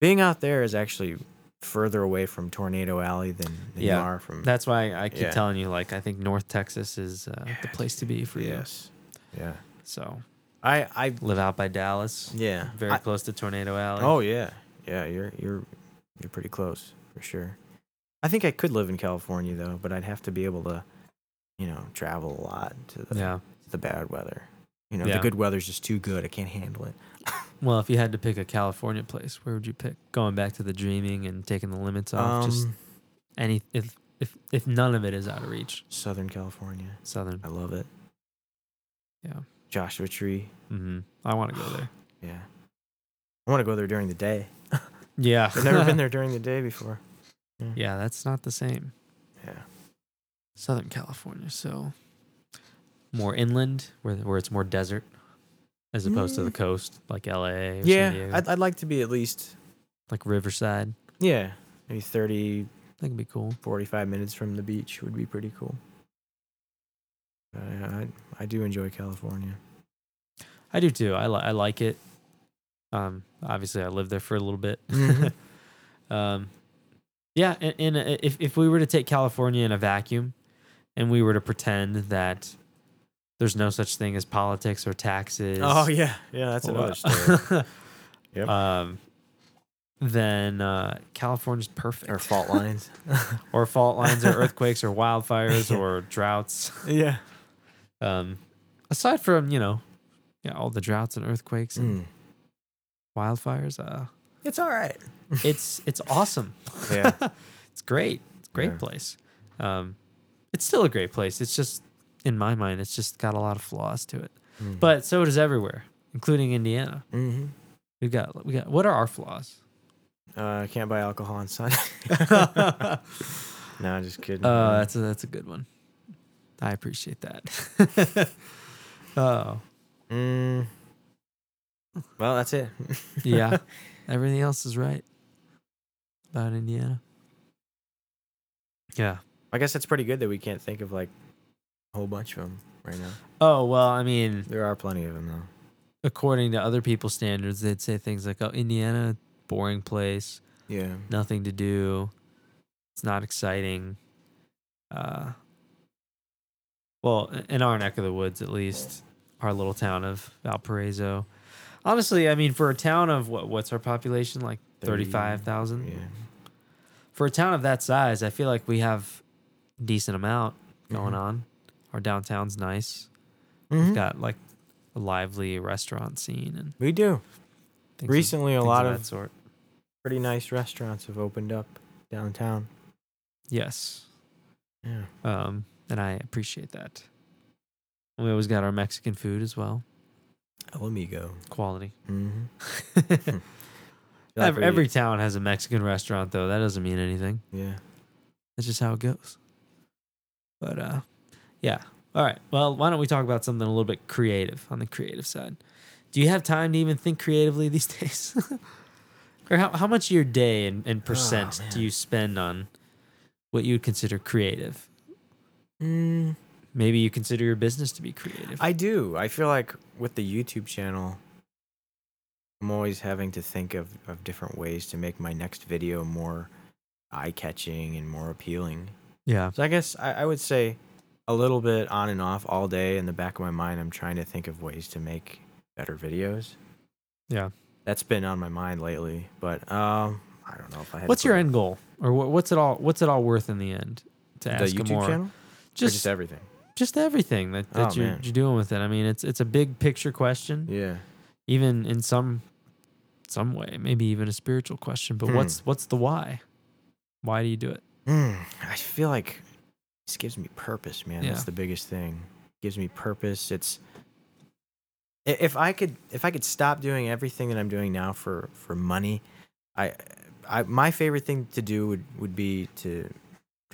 Being out there is actually further away from Tornado Alley than, than yeah. you are from... That's why I keep yeah. telling you, like, I think North Texas is uh, yes. the place to be for you. Yes. Yeah. So... I, I live out by Dallas. Yeah. Very I, close to Tornado Alley. Oh, yeah. Yeah, you're you're you're pretty close, for sure. I think I could live in California, though, but I'd have to be able to, you know, travel a lot to the, yeah. the bad weather. You know, yeah. the good weather's just too good. I can't handle it. Well, if you had to pick a California place, where would you pick? Going back to the dreaming and taking the limits off, um, just any if if if none of it is out of reach. Southern California, Southern. I love it. Yeah, Joshua Tree. Mm-hmm. I want to go there. Yeah, I want to go there during the day. Yeah, I've never been there during the day before. Yeah. Yeah, that's not the same. Yeah, Southern California, so more inland, where where it's more desert. As opposed to the coast, like L A or yeah, San Diego. I'd, I'd like to be at least... Like Riverside? Yeah. Maybe thirty... I think it'd be cool. forty-five minutes from the beach would be pretty cool. I I, I do enjoy California. I do too. I, li- I like it. Um, obviously, I lived there for a little bit. Mm-hmm. um, yeah, and, and uh, if, if we were to take California in a vacuum, and we were to pretend that... There's no such thing as politics or taxes. Oh, yeah. Yeah, that's another story. Yep. Um, then uh, California's perfect. Or fault lines. Or fault lines or earthquakes or wildfires or droughts. Yeah. Um, aside from, you know, yeah, all the droughts and earthquakes and mm. wildfires. Uh, it's all right. it's it's awesome. Yeah. It's great. It's a great yeah. place. Um, it's still a great place. It's just... In my mind, it's just got a lot of flaws to it, mm-hmm. but so does everywhere, including Indiana. Mm-hmm. We've got we got. What are our flaws? Uh, I can't buy alcohol on Sunday. No, I'm just kidding. Oh, uh, that's a, that's a good one. I appreciate that. Oh, mm. Well, that's it. Yeah, everything else is right about Indiana. Yeah, I guess that's pretty good that we can't think of like. Whole bunch of them right now. Oh, well, I mean... There are plenty of them, though. According to other people's standards, they'd say things like, oh, Indiana, boring place. Yeah. Nothing to do. It's not exciting. Uh, well, in our neck of the woods, at least, our little town of Valparaiso. Honestly, I mean, for a town of what? What's our population? Like thirty-five thousand? Yeah. For a town of that size, I feel like we have a decent amount going mm-hmm. on. Our downtown's nice. Mm-hmm. We've got like a lively restaurant scene, and we do. Recently, of, a lot of, of that sort. Pretty nice restaurants have opened up downtown. Yes. Yeah. Um, and I appreciate that. We always got our Mexican food as well. El Amigo. Quality. Mm-hmm. Every, every town has a Mexican restaurant, though. That doesn't mean anything. Yeah. That's just how it goes. But, uh, yeah. All right. Well, why don't we talk about something a little bit creative, on the creative side. Do you have time to even think creatively these days? Or how, how much of your day and, and percent oh, do you spend on what you would consider creative? Mm. Maybe you consider your business to be creative. I do. I feel like with the YouTube channel, I'm always having to think of, of different ways to make my next video more eye-catching and more appealing. Yeah. So I guess I, I would say a little bit on and off all day. In the back of my mind, I'm trying to think of ways to make better videos. Yeah. That's been on my mind lately, but um, I don't know if I had. What's your end goal, or what, what's it all? What's it all worth in the end? To ask the YouTube more, channel, just, just everything, just everything that, that oh, you're, you're doing with it. I mean, it's it's a big picture question. Yeah. Even in some some way, maybe even a spiritual question. But mm. what's what's the why? Why do you do it? Mm, I feel like this gives me purpose, man. Yeah. That's the biggest thing. It gives me purpose. It's if I could if I could stop doing everything that I'm doing now for, for money, I I my favorite thing to do would, would be to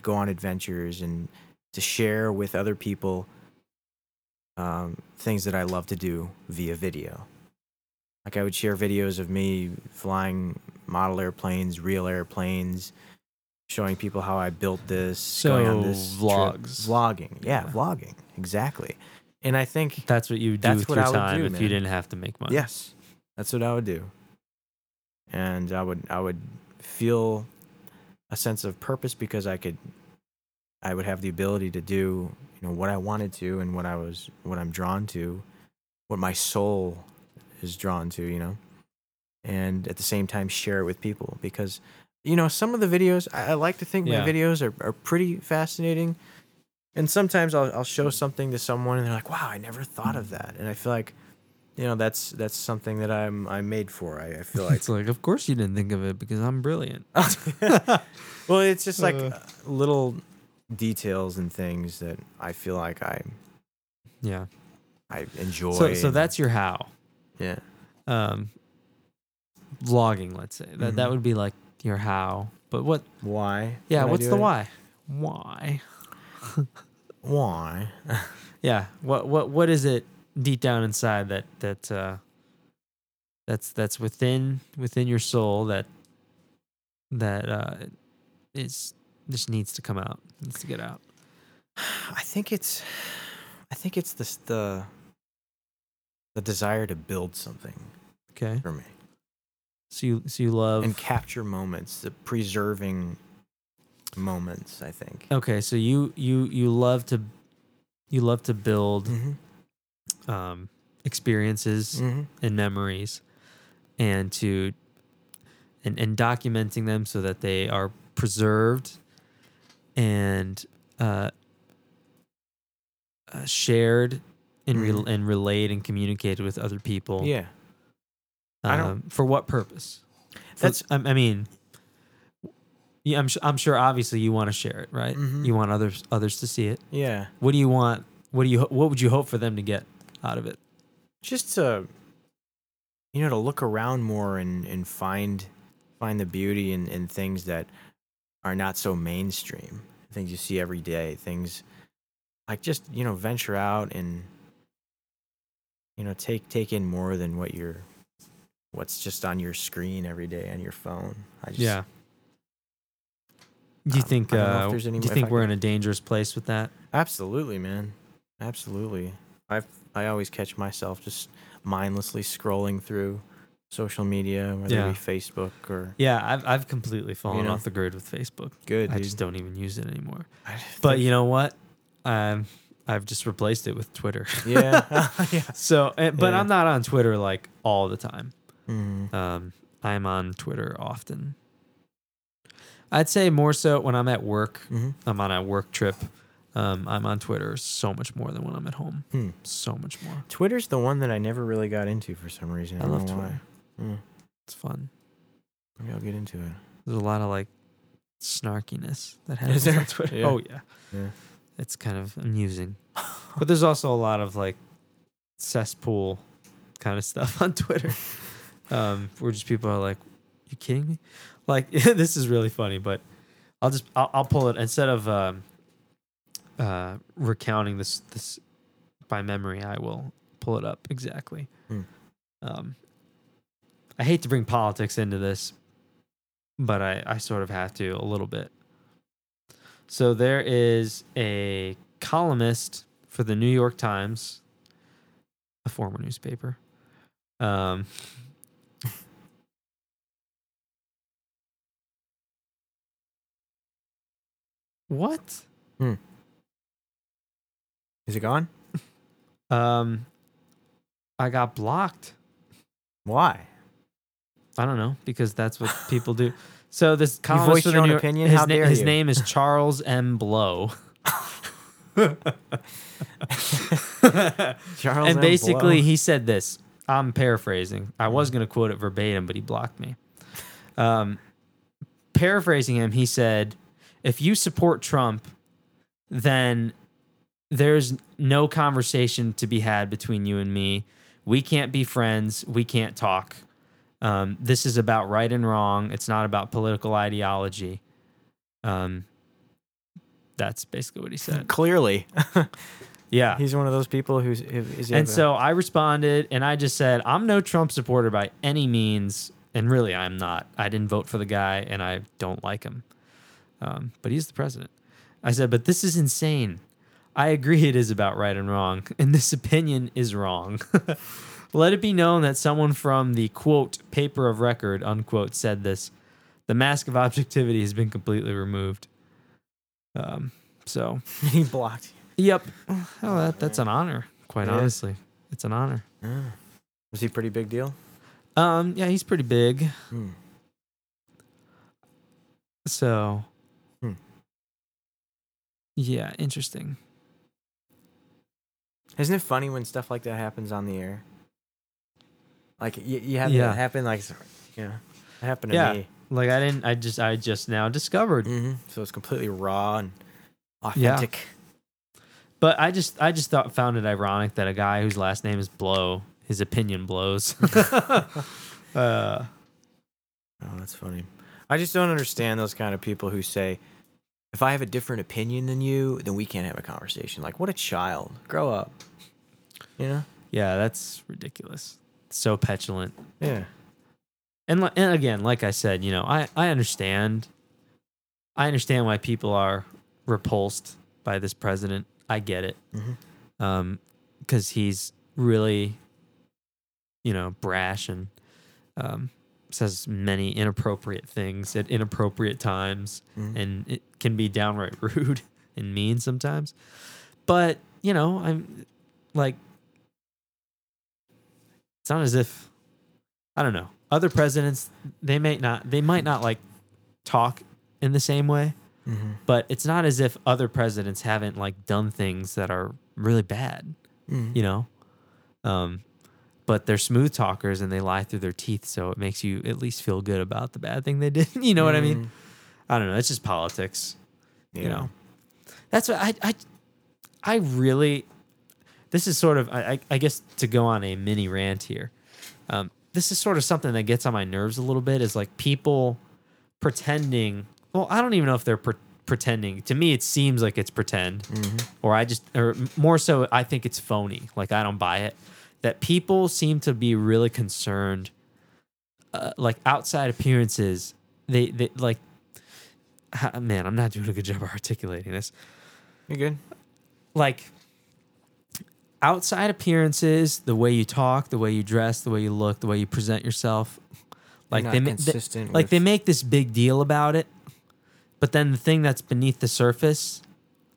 go on adventures and to share with other people um, things that I love to do via video. Like I would share videos of me flying model airplanes, real airplanes, showing people how I built this, so going on this vlogs, trip. vlogging, yeah, yeah, vlogging, exactly. And I think that's what you would do with your time do, if man. you didn't have to make money. Yes, that's what I would do, and I would I would feel a sense of purpose because I could, I would have the ability to do you know what I wanted to and what I was what I'm drawn to, what my soul is drawn to, you know, and at the same time share it with people because, you know, some of the videos I, I like to think yeah. my videos are, are pretty fascinating, and sometimes I'll I'll show something to someone and they're like, wow, I never thought of that, and I feel like, you know, that's that's something that I'm I'm made for. I, I feel like it's like of course you didn't think of it because I'm brilliant. Well, it's just like uh, little details and things that I feel like I yeah I enjoy. So so that's your how. Yeah. Um, vlogging, let's say. That mm-hmm. that would be like your how. But what why? Yeah, what's the it? why? Why? Why? Yeah. What what what is it deep down inside that that uh, that's that's within within your soul that that uh is just needs to come out, needs to get out? I think it's I think it's this the The desire to build something, okay, for me. So you, so you love and capture moments, the preserving moments. I think. Okay, so you you you love to, you love to build, mm-hmm. um, experiences mm-hmm. and memories, and to, and and documenting them so that they are preserved, and uh, uh shared. And, re- and relate and communicate with other people. Yeah. Um, I don't, for what purpose? That's. For, I mean, yeah, I'm. Sh- I'm sure. Obviously, you want to share it, right? Mm-hmm. You want others others to see it. Yeah. What do you want? What do you? What would you hope for them to get out of it? Just to, you know, to look around more and, and find find the beauty in, in things that are not so mainstream. Things you see every day. Things like just you know venture out and. You know, take take in more than what you're, what's just on your screen every day on your phone. I just, yeah. Do you think? Uh, do you think we're in a dangerous place with that? Absolutely, man. Absolutely. I I always catch myself just mindlessly scrolling through social media, whether yeah. it be Facebook or... Yeah, I've I've completely fallen you know? off the grid with Facebook. Good, I dude. just don't even use it anymore. But you know what? Um, I've just replaced it with Twitter. Yeah. yeah. So, but yeah. I'm not on Twitter like all the time. Mm. Um, I'm on Twitter often. I'd say more so when I'm at work. Mm-hmm. I'm on a work trip. Um, I'm on Twitter so much more than when I'm at home. Hmm. So much more. Twitter's the one that I never really got into for some reason. I, I love Twitter. Mm. It's fun. Maybe I'll get into it. There's a lot of like snarkiness that happens on Twitter. Yeah. Oh yeah. Yeah. It's kind of amusing. But there's also a lot of like cesspool kind of stuff on Twitter. Um, where just people are like, you kidding me? Like, this is really funny, but I'll just, I'll, I'll pull it instead of, um, uh, recounting this, this by memory, I will pull it up exactly. Mm. Um, I hate to bring politics into this, but I, I sort of have to a little bit. So there is a columnist for the New York Times, a former newspaper. Um, What? Hmm. Is it gone? Um, I got blocked. Why? I don't know, because that's what people do. So this columnist for the New York, opinion? His, How na- dare his you? name is Charles M. Blow. Charles and basically M. Blow. He said this. I'm paraphrasing. I was going to quote it verbatim, but he blocked me. Um, paraphrasing him, he said, if you support Trump, then there's no conversation to be had between you and me. We can't be friends. We can't talk. Um, this is about right and wrong. It's not about political ideology. Um, that's basically what he said. Clearly. Yeah. He's one of those people who's... Is and so a- I responded, and I just said, I'm no Trump supporter by any means, and really I'm not. I didn't vote for the guy, and I don't like him. Um, but he's the president. I said, but this is insane. I agree it is about right and wrong, and this opinion is wrong. Let it be known that someone from the, quote, paper of record, unquote, said this. The mask of objectivity has been completely removed. Um, so. He blocked you. Yep. Oh, that, that's an honor, quite yeah. honestly. It's an honor. Yeah. Was he a pretty big deal? Um, yeah, he's pretty big. Hmm. So... Yeah, interesting. Isn't it funny when stuff like that happens on the air? Like you, you have yeah. that happen, like yeah, it happened to yeah. me. Like I didn't. I just. I just now discovered. Mm-hmm. So it's completely raw and authentic. Yeah. But I just. I just thought found it ironic that a guy whose last name is Blow, his opinion blows. uh, oh, that's funny. I just don't understand those kind of people who say, if I have a different opinion than you, then we can't have a conversation. Like, what a child. Grow up. You know? Yeah, that's ridiculous. So petulant. Yeah. And, and again, like I said, you know, I, I understand. I understand why people are repulsed by this president. I get it. Mm-hmm. Um, 'cause he's really, you know, brash and um says many inappropriate things at inappropriate times, mm-hmm. and it can be downright rude and mean sometimes. But, you know, I'm like, it's not as if, I don't know, other presidents, they may not, they might not like talk in the same way, mm-hmm. but it's not as if other presidents haven't like done things that are really bad, mm-hmm. you know? Um, But they're smooth talkers and they lie through their teeth, so it makes you at least feel good about the bad thing they did. You know mm. what I mean? I don't know. It's just politics. Yeah. You know, that's what I, I, I really. This is sort of, I, I guess, to go on a mini rant here. Um, this is sort of something that gets on my nerves a little bit. Is like people pretending. Well, I don't even know if they're pre- pretending. To me, it seems like it's pretend, mm-hmm. or I just, or more so, I think it's phony. Like I don't buy it. That people seem to be really concerned, uh, like outside appearances. They, they like, ha, man, I'm not doing a good job of articulating this. You're good. Like, outside appearances, the way you talk, the way you dress, the way you look, the way you present yourself, like they, ma- they like they make this big deal about it, but then the thing that's beneath the surface,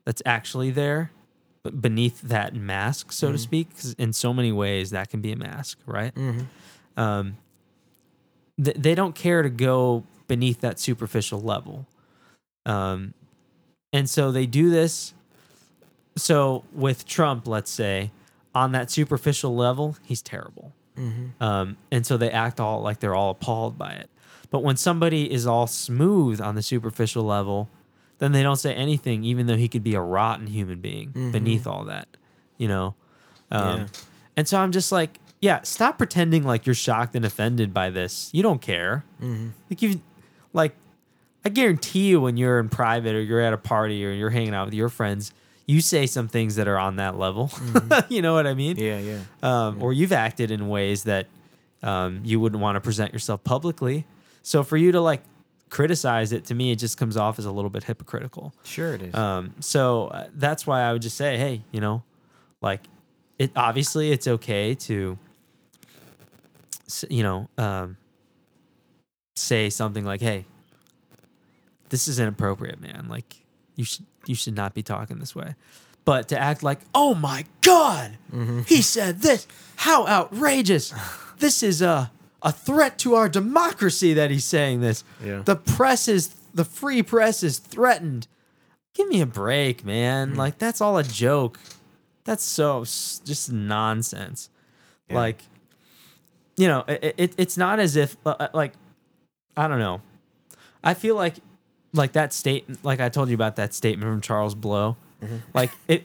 that's actually there, but beneath that mask, so mm-hmm. to speak, because in so many ways that can be a mask, right? Mm-hmm. Um, th- they don't care to go beneath that superficial level, um, and so they do this. So with Trump, let's say, on that superficial level, he's terrible. Mm-hmm. Um, and so they act all like they're all appalled by it. But when somebody is all smooth on the superficial level, then they don't say anything, even though he could be a rotten human being mm-hmm. beneath all that, you know? Um, yeah. And so I'm just like, yeah, stop pretending like you're shocked and offended by this. You don't care. Mm-hmm. Like you, like I guarantee you when you're in private or you're at a party or you're hanging out with your friends, you say some things that are on that level. Mm-hmm. You know what I mean? Yeah, yeah. Um, yeah. Or you've acted in ways that um, you wouldn't want to present yourself publicly. So for you to like criticize it, to me, it just comes off as a little bit hypocritical. Sure it is. Um, so uh, that's why I would just say, hey, you know, like it. Obviously it's okay to, you know, um, say something like, hey, this is inappropriate, man. Like you should... You should not be talking this way. But to act like, oh my God, mm-hmm. he said this. How outrageous. This is a, a threat to our democracy that he's saying this. Yeah. The press is, the free press is threatened. Give me a break, man. Mm-hmm. Like, that's all a joke. That's so just nonsense. Yeah. Like, you know, it, it, it's not as if, uh, like, I don't know. I feel like, Like that statement, like I told you about that statement from Charles Blow. Mm-hmm. Like, it,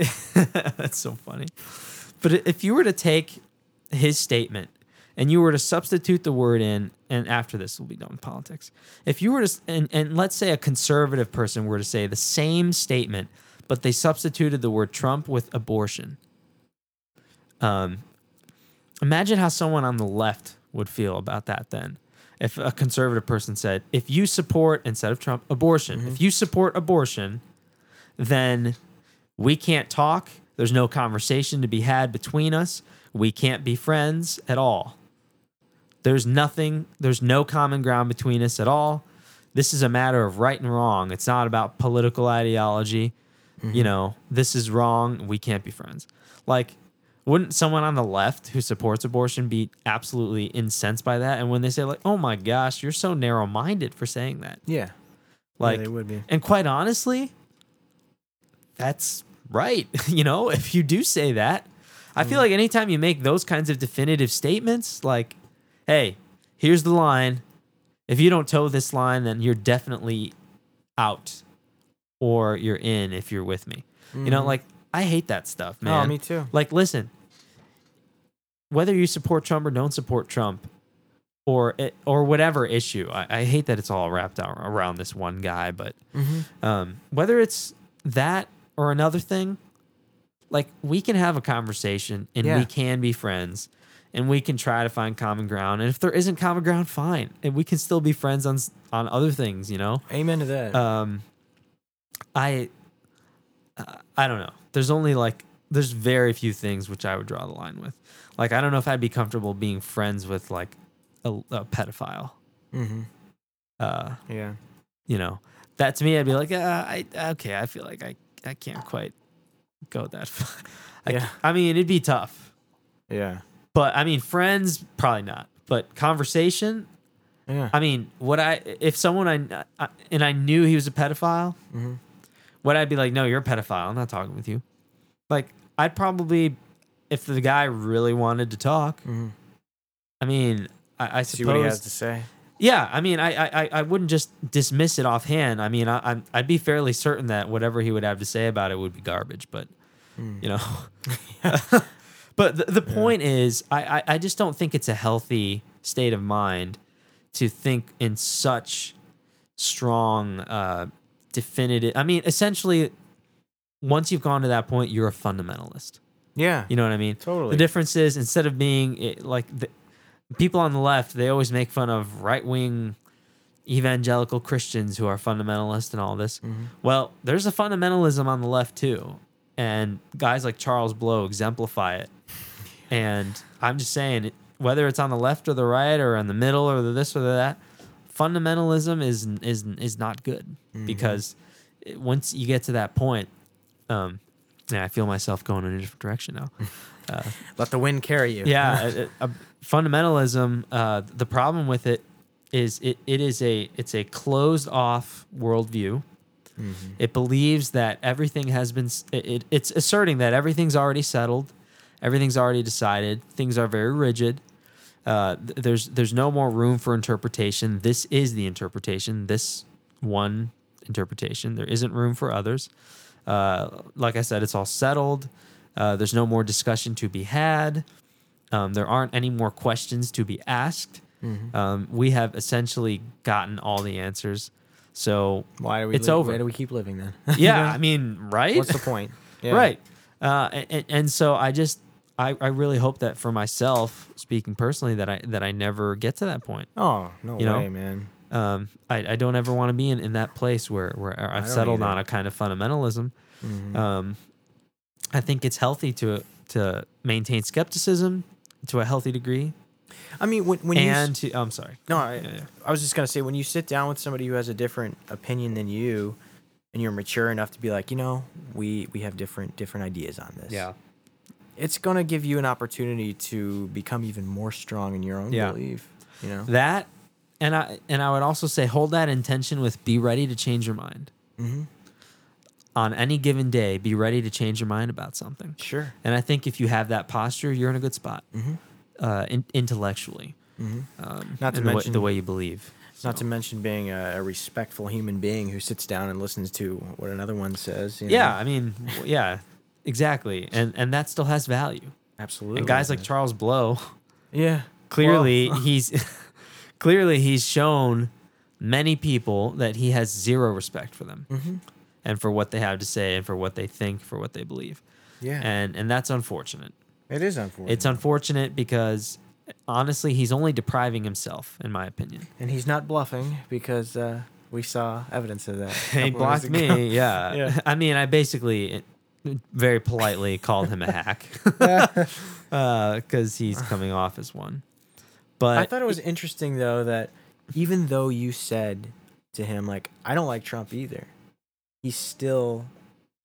that's so funny. But if you were to take his statement and you were to substitute the word in, and after this we'll be done with politics. If you were to, and, and let's say a conservative person were to say the same statement, but they substituted the word Trump with abortion. Um, imagine how someone on the left would feel about that then. If a conservative person said, if you support, instead of Trump, abortion, mm-hmm. if you support abortion, then we can't talk. There's no conversation to be had between us. We can't be friends at all. There's nothing, there's no common ground between us at all. This is a matter of right and wrong. It's not about political ideology. Mm-hmm. You know, this is wrong. We can't be friends. Like, wouldn't someone on the left who supports abortion be absolutely incensed by that? And when they say, like, oh my gosh, you're so narrow-minded for saying that. Yeah. Like, yeah, they would be. And quite honestly, that's right. You know, if you do say that, I mm. feel like anytime you make those kinds of definitive statements, like, hey, here's the line. If you don't toe this line, then you're definitely out or you're in if you're with me. Mm. You know, like, I hate that stuff, man. Oh, me too. Like, listen, whether you support Trump or don't support Trump or it, or whatever issue, I, I hate that it's all wrapped around this one guy, but mm-hmm. um, whether it's that or another thing, like, we can have a conversation and yeah. we can be friends and we can try to find common ground. And if there isn't common ground, fine. And we can still be friends on, on other things, you know? Amen to that. Um, I... Uh, I don't know. There's only like, there's very few things which I would draw the line with. Like, I don't know if I'd be comfortable being friends with like a, a pedophile. Mm-hmm. Uh, yeah. You know, that to me, I'd be like, uh, I, okay, I feel like I, I can't quite go that far. I, yeah. I mean, it'd be tough. Yeah. But I mean, friends, probably not. But conversation, yeah. I mean, would I, if someone I, I and I knew he was a pedophile, mm-hmm. Would I be like, no, you're a pedophile. I'm not talking with you. Like, I'd probably, if the guy really wanted to talk, mm-hmm. I mean, I, I suppose. See what he has to say. Yeah, I mean, I I, I wouldn't just dismiss it offhand. I mean, I, I'm, I'd be fairly certain that whatever he would have to say about it would be garbage, but, mm. you know. But the, the point yeah. is, I, I, I just don't think it's a healthy state of mind to think in such strong uh definitive. I mean, essentially, once you've gone to that point, you're a fundamentalist. Yeah. You know what I mean? Totally. The difference is, instead of being like the people on the left, they always make fun of right-wing evangelical Christians who are fundamentalist and all this. Mm-hmm. Well, there's a fundamentalism on the left too. And guys like Charles Blow exemplify it. And I'm just saying, whether it's on the left or the right or in the middle or the this or the that, fundamentalism is is is not good. Mm-hmm. Because it, once you get to that point, um, yeah, I feel myself going in a different direction now. Uh, Let the wind carry you. Yeah, it, it, uh, fundamentalism. Uh, the problem with it is it it is a it's a closed off worldview. Mm-hmm. It believes that everything has been. It, it, it's asserting that everything's already settled, everything's already decided. Things are very rigid. Uh, th- there's there's no more room for interpretation. This is the interpretation. This one interpretation. There isn't room for others. Uh, like I said, it's all settled. Uh, there's no more discussion to be had. Um, there aren't any more questions to be asked. Mm-hmm. Um, we have essentially gotten all the answers. So why do we it's li- over. Why do we keep living then? Yeah, I mean, right? What's the point? Yeah. Right. Uh, and, and so I just, I, I really hope that for myself, speaking personally, that I that I never get to that point. Oh, no you way, know? man. Um, I, I don't ever want to be in, in that place where, where I've settled either. on a kind of fundamentalism. Mm-hmm. Um, I think it's healthy to to maintain skepticism to a healthy degree. I mean, when when and you to, I'm sorry. No, I, yeah, yeah. I was just gonna say, when you sit down with somebody who has a different opinion than you, and you're mature enough to be like, you know, we we have different different ideas on this. Yeah, it's gonna give you an opportunity to become even more strong in your own yeah. belief. You know that, and I and I would also say hold that intention with be ready to change your mind. Mm-hmm. On any given day, be ready to change your mind about something. Sure. And I think if you have that posture, you're in a good spot. Mm-hmm. Uh, in, intellectually, mm-hmm. um, not to mention the way, the way you believe. Not so. to mention being a, a respectful human being who sits down and listens to what another one says. You yeah, know? I mean, yeah, exactly, and and that still has value. Absolutely. And guys like Charles Blow, yeah, clearly well. he's clearly he's shown many people that he has zero respect for them, mm-hmm. and for what they have to say, and for what they think, for what they believe. Yeah, and and that's unfortunate. It is unfortunate. It's unfortunate because, honestly, he's only depriving himself, in my opinion. And he's not bluffing because uh, we saw evidence of that. He blocked me, yeah. yeah. I mean, I basically, very politely, called him a hack because uh, he's coming off as one. But I thought it was interesting, though, that even though you said to him, like, I don't like Trump either, he still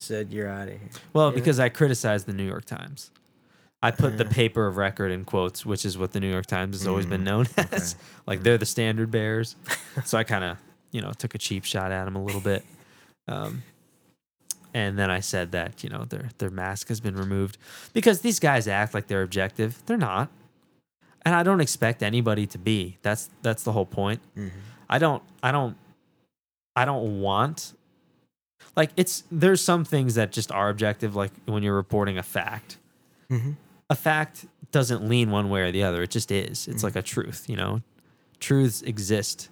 said, you're out of here. Well, because I criticized the New York Times. I put the paper of record in quotes, which is what the New York Times has always mm, been known as. Okay. Like, they're the standard bearers. So I kind of, you know, took a cheap shot at them a little bit. Um, and then I said that, you know, their their mask has been removed. Because these guys act like they're objective. They're not. And I don't expect anybody to be. That's that's the whole point. Mm-hmm. I don't, I don't, I don't want... Like, it's there's some things that just are objective, like when you're reporting a fact. Mm-hmm. A fact doesn't lean one way or the other. It just is. It's mm-hmm. like a truth, you know. Truths exist.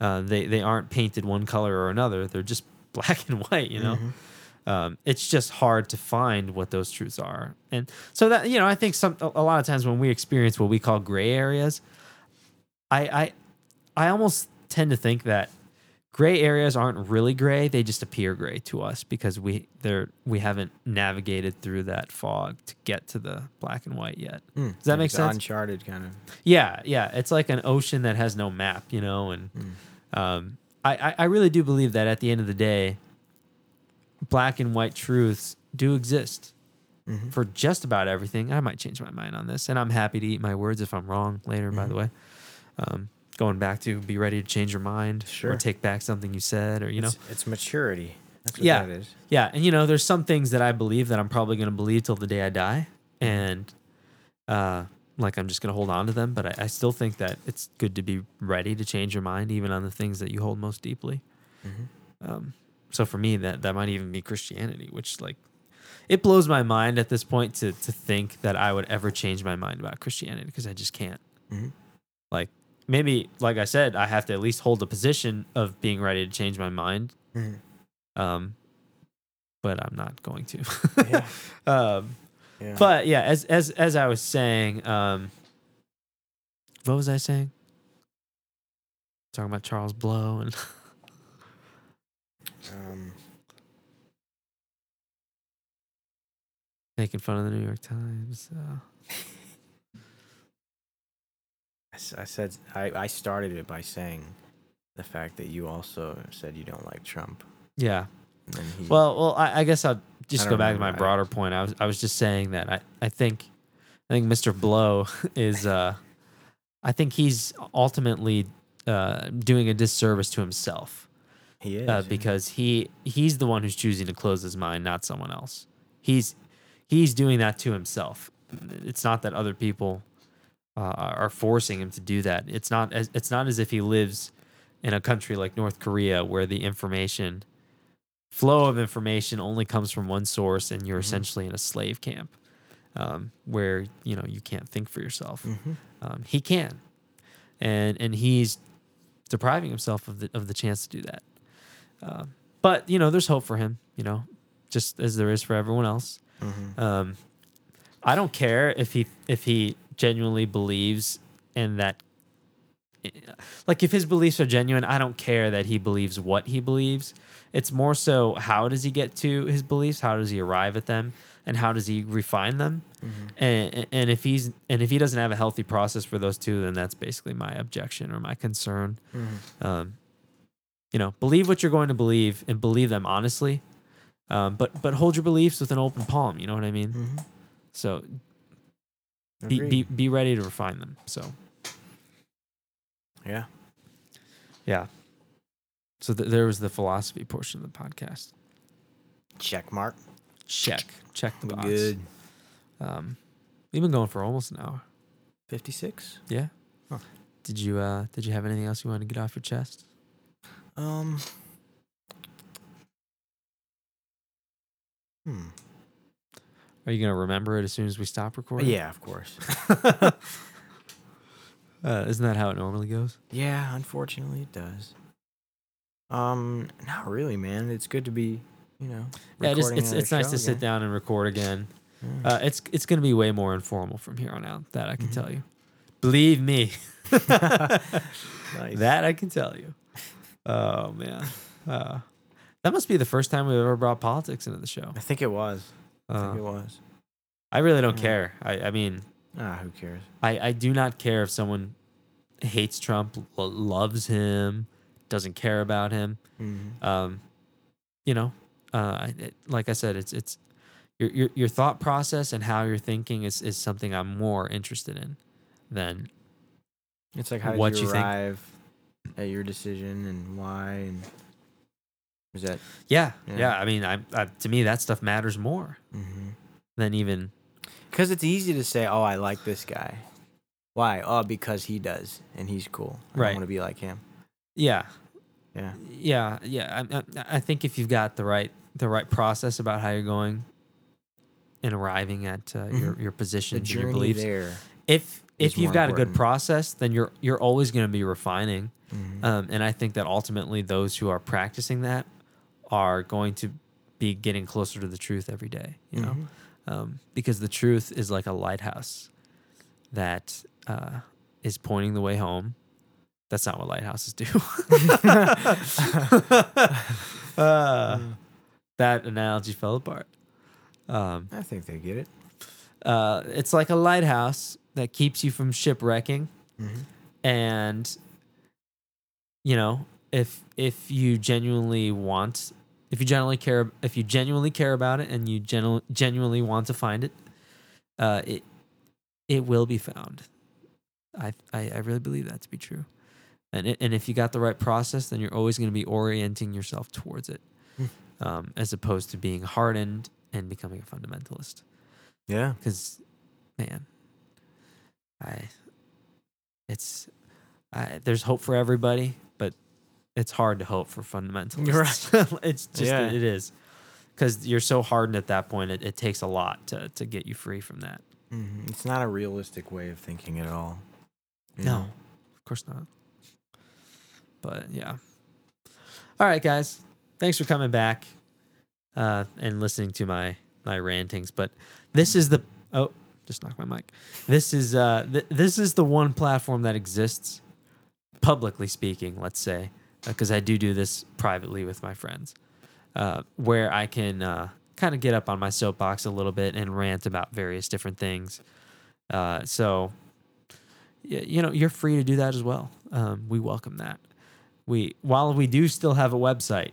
Uh, they they aren't painted one color or another. They're just black and white, you know. Mm-hmm. Um, it's just hard to find what those truths are. And so that, you know, I think some a lot of times when we experience what we call gray areas, I I, I almost tend to think that gray areas aren't really gray. They just appear gray to us because we they're we haven't navigated through that fog to get to the black and white yet. Mm, Does that make sense? Uncharted kind of. Yeah, yeah. It's like an ocean that has no map, you know. And mm. um, I, I, I really do believe that at the end of the day, black and white truths do exist mm-hmm. for just about everything. I might change my mind on this, and I'm happy to eat my words if I'm wrong later, mm-hmm. by the way. Um, Going back to be ready to change your mind sure. or take back something you said or, you know. It's, it's maturity. That's what yeah. that is. Yeah. And, you know, there's some things that I believe that I'm probably going to believe till the day I die. And, uh, like, I'm just going to hold on to them. But I, I still think that it's good to be ready to change your mind even on the things that you hold most deeply. Mm-hmm. Um, so for me, that, that might even be Christianity, which, like, it blows my mind at this point to, to think that I would ever change my mind about Christianity because I just can't. Mm-hmm. Like, maybe, like I said, I have to at least hold a position of being ready to change my mind. Mm-hmm. Um, but I'm not going to. yeah. Um, yeah. But yeah, as as as I was saying, um, what was I saying? Talking about Charles Blow and. um. Making fun of the New York Times. So. I, I said I, I started it by saying the fact that you also said you don't like Trump. Yeah. And he, well, well, I, I guess I'll just go back to my broader point. I was I was just saying that I, I think I think Mister Blow is uh, I think he's ultimately uh, doing a disservice to himself. He is uh, because he he's the one who's choosing to close his mind, not someone else. He's he's doing that to himself. It's not that other people uh, are forcing him to do that. It's not as, it's not as if he lives in a country like North Korea where the information. Flow of information only comes from one source, and you're mm-hmm. essentially in a slave camp um, where you know you can't think for yourself. Mm-hmm. Um, he can, and and he's depriving himself of the of the chance to do that. Uh, but you know, there's hope for him. You know, just as there is for everyone else. Mm-hmm. Um, I don't care if he if he genuinely believes in that. Like if his beliefs are genuine, I don't care that he believes what he believes. It's more so how does he get to his beliefs? How does he arrive at them? And how does he refine them? Mm-hmm. And, and if he's and if he doesn't have a healthy process for those two, then that's basically my objection or my concern. Mm-hmm. Um, you know, believe what you're going to believe and believe them honestly, um, but but hold your beliefs with an open palm. You know what I mean? Mm-hmm. So be, be be ready to refine them. So. Yeah. Yeah. So th- there was the philosophy portion of the podcast. Check mark. Check. Check the box. Good. Um, we've been going for almost an hour. fifty-six? Yeah. Huh. Did you uh, did you have anything else you wanted to get off your chest? Um. Hmm. Are you going to remember it as soon as we stop recording? Yeah, of course. Uh, isn't that how it normally goes? Yeah, unfortunately it does. Um, not really, man. It's good to be, you know. Yeah, it is, it's it's nice to again. sit down and record again. Mm. Uh, it's it's going to be way more informal from here on out. That I can mm-hmm. tell you. Believe me. Nice. That I can tell you. Oh man, uh, that must be the first time we've ever brought politics into the show. I think it was. I think uh, it was. I really don't yeah. care. I I mean. Ah, who cares? I, I do not care if someone hates Trump, lo- loves him, doesn't care about him. Mm-hmm. Um, you know, uh, it, like I said, it's it's your your your thought process and how you're thinking is, is something I'm more interested in than it's like how what did you, you arrive think. At your decision and why and is that yeah yeah, yeah I mean I, I to me that stuff matters more mm-hmm. than even. Because it's easy to say, oh, I like this guy. Why? Oh, because he does, and he's cool. I right. don't want to be like him. Yeah. Yeah. Yeah, yeah. I, I think if you've got the right the right process about how you're going and arriving at uh, your, your positions and your beliefs. There if if you've got important. a good process, then you're you're always going to be refining. Mm-hmm. Um, and I think that ultimately those who are practicing that are going to be getting closer to the truth every day, you know? Mm-hmm. Um, because the truth is like a lighthouse that uh, is pointing the way home. That's not what lighthouses do. uh, that analogy fell apart. Um, I think they get it. Uh, it's like a lighthouse that keeps you from shipwrecking. Mm-hmm. And, you know, if if you genuinely want... If you genuinely care, if you genuinely care about it, and you genu- genuinely want to find it, uh, it it will be found. I, I I really believe that to be true, and it, and if you got the right process, then you're always going to be orienting yourself towards it, um, as opposed to being hardened and becoming a fundamentalist. Yeah, because man, I it's I, there's hope for everybody, but. It's hard to hope for fundamentalists. Right. It's just, yeah. it is. Because you're so hardened at that point, it, it takes a lot to, to get you free from that. Mm-hmm. It's not a realistic way of thinking at all. No, know? Of course not. But yeah. All right, guys. Thanks for coming back uh, and listening to my, my rantings. But this is the, oh, just knocked my mic. This is, uh, th- this is the one platform that exists, publicly speaking, let's say, because I do do this privately with my friends, uh, where I can uh, kind of get up on my soapbox a little bit and rant about various different things. Uh, so, you know, you're free to do that as well. Um, we welcome that. We while we do still have a website,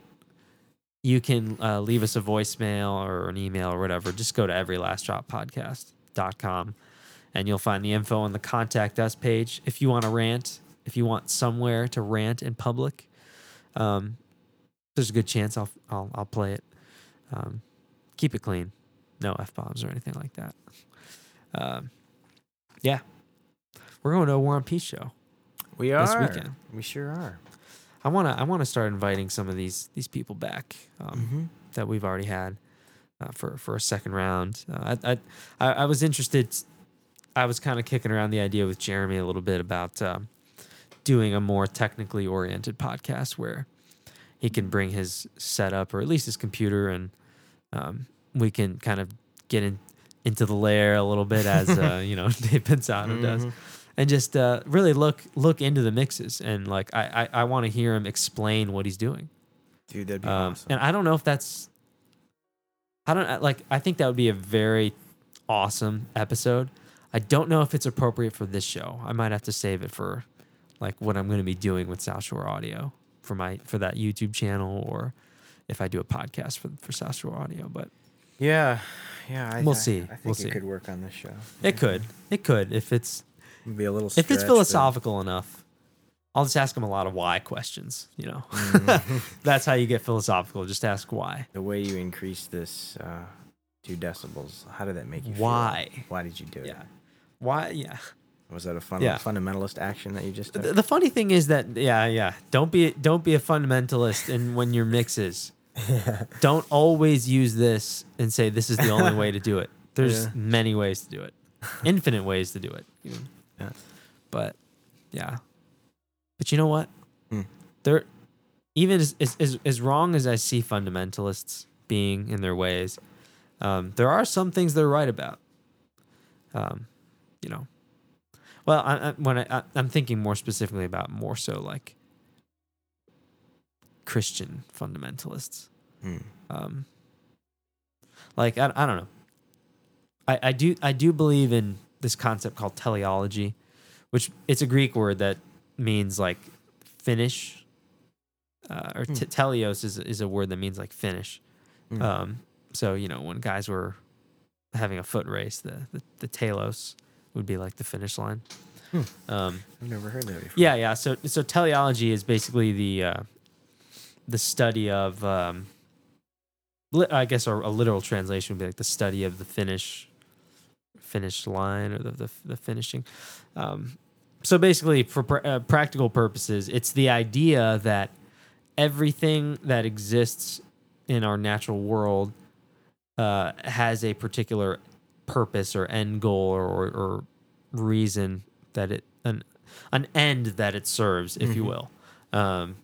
you can uh, leave us a voicemail or an email or whatever. Just go to every last drop podcast dot com and you'll find the info on the Contact Us page. If you want to rant, if you want somewhere to rant in public, um, there's a good chance I'll I'll, I'll play it. Um, keep it clean. No F-bombs or anything like that. Um, yeah. We're going to a War on Peace show. We are. This weekend. We sure are. I want to I want to start inviting some of these these people back um, mm-hmm. that we've already had uh, for, for a second round. Uh, I, I I was interested. I was kind of kicking around the idea with Jeremy a little bit about um, doing a more technically oriented podcast where he can bring his setup or at least his computer, and um, we can kind of get in, into the lair a little bit as uh, you know Dave Pensado mm-hmm. does. And just uh, really look look into the mixes, and like I I, I want to hear him explain what he's doing. Dude, that'd be um, awesome. And I don't know if that's, I don't like. I think that would be a very awesome episode. I don't know if it's appropriate for this show. I might have to save it for like what I'm going to be doing with South Shore Audio for my for that YouTube channel, or if I do a podcast for for South Shore Audio. But yeah, yeah, I, we'll I, see. I think we'll it see. could work on this show. It yeah. could. It could if it's. Be a little stretch, if it's philosophical but... enough, I'll just ask him a lot of why questions. You know, mm-hmm. That's how you get philosophical. Just ask why. The way you increase this uh, two decibels, how did that make you why? feel? Why? Why did you do yeah. it? Why? Yeah. Was that a fun, yeah. fundamentalist action that you just? Did? The, the funny thing is that yeah, yeah. Don't be don't be a fundamentalist in when your mixes. yeah. Don't always use this and say this is the only way to do it. There's yeah. many ways to do it, infinite ways to do it. You know? Yeah. But yeah, but you know what? Mm. There, even as, as as wrong as I see fundamentalists being in their ways, um, there are some things they're right about. Um, you know, well, I, I, when I, I I'm thinking more specifically about more so like Christian fundamentalists. Mm. Um, like I I don't know. I, I do I do believe in. This concept called teleology, which it's a Greek word that means like finish, uh, or mm. t- teleos is is a word that means like finish. Mm. Um, so you know when guys were having a foot race, the the, the telos would be like the finish line. Mm. Um, I've never heard that before. Yeah, yeah. So so teleology is basically the uh, the study of, um, li- I guess, a, a literal translation would be like the study of the finish. Finish line or the the, the finishing. Um, so basically, for pr- uh, practical purposes, it's the idea that everything that exists in our natural world uh, has a particular purpose or end goal or, or, or reason that it an an end that it serves, if mm-hmm. you will. Um,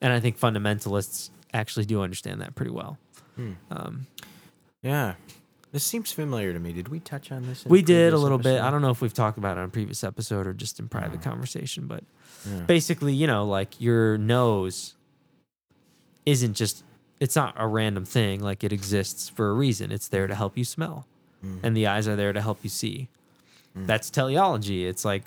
and I think fundamentalists actually do understand that pretty well. Hmm. Um, yeah. This seems familiar to me. Did we touch on this? In we did a little episode? bit. I don't know if we've talked about it on a previous episode or just in private no. conversation, but yeah. basically, you know, like your nose isn't just, it's not a random thing. Like it exists for a reason. It's there to help you smell. Mm. And the eyes are there to help you see. Mm. That's teleology. It's like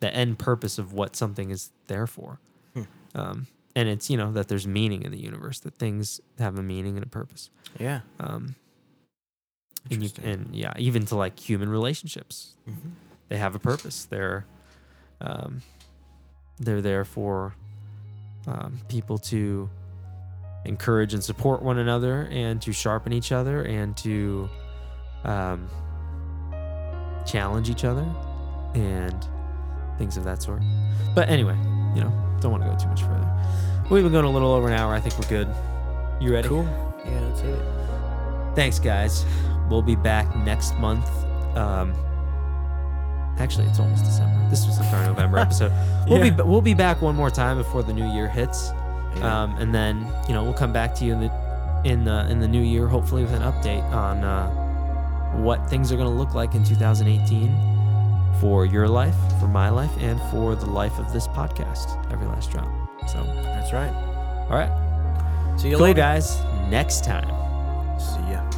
the end purpose of what something is there for. Mm. Um, and it's, you know, that there's meaning in the universe, that things have a meaning and a purpose. Yeah. Um, And, you, and yeah, even to like human relationships, mm-hmm. they have a purpose. They're, um, they're there for um, people to encourage and support one another, and to sharpen each other, and to um, challenge each other, and things of that sort. But anyway, you know, don't want to go too much further. We've been going a little over an hour. I think we're good. You ready? Cool. Yeah, that's it. Thanks, guys. We'll be back next month. Um, actually, it's almost December. This was the third November episode. We'll yeah. be we'll be back one more time before the new year hits, yeah. um, and then you know we'll come back to you in the in the in the new year, hopefully with an update on uh, what things are going to look like in two thousand eighteen for your life, for my life, and for the life of this podcast, Every Last Drop. So that's right. All right. See you cool, later, guys. Next time. See ya.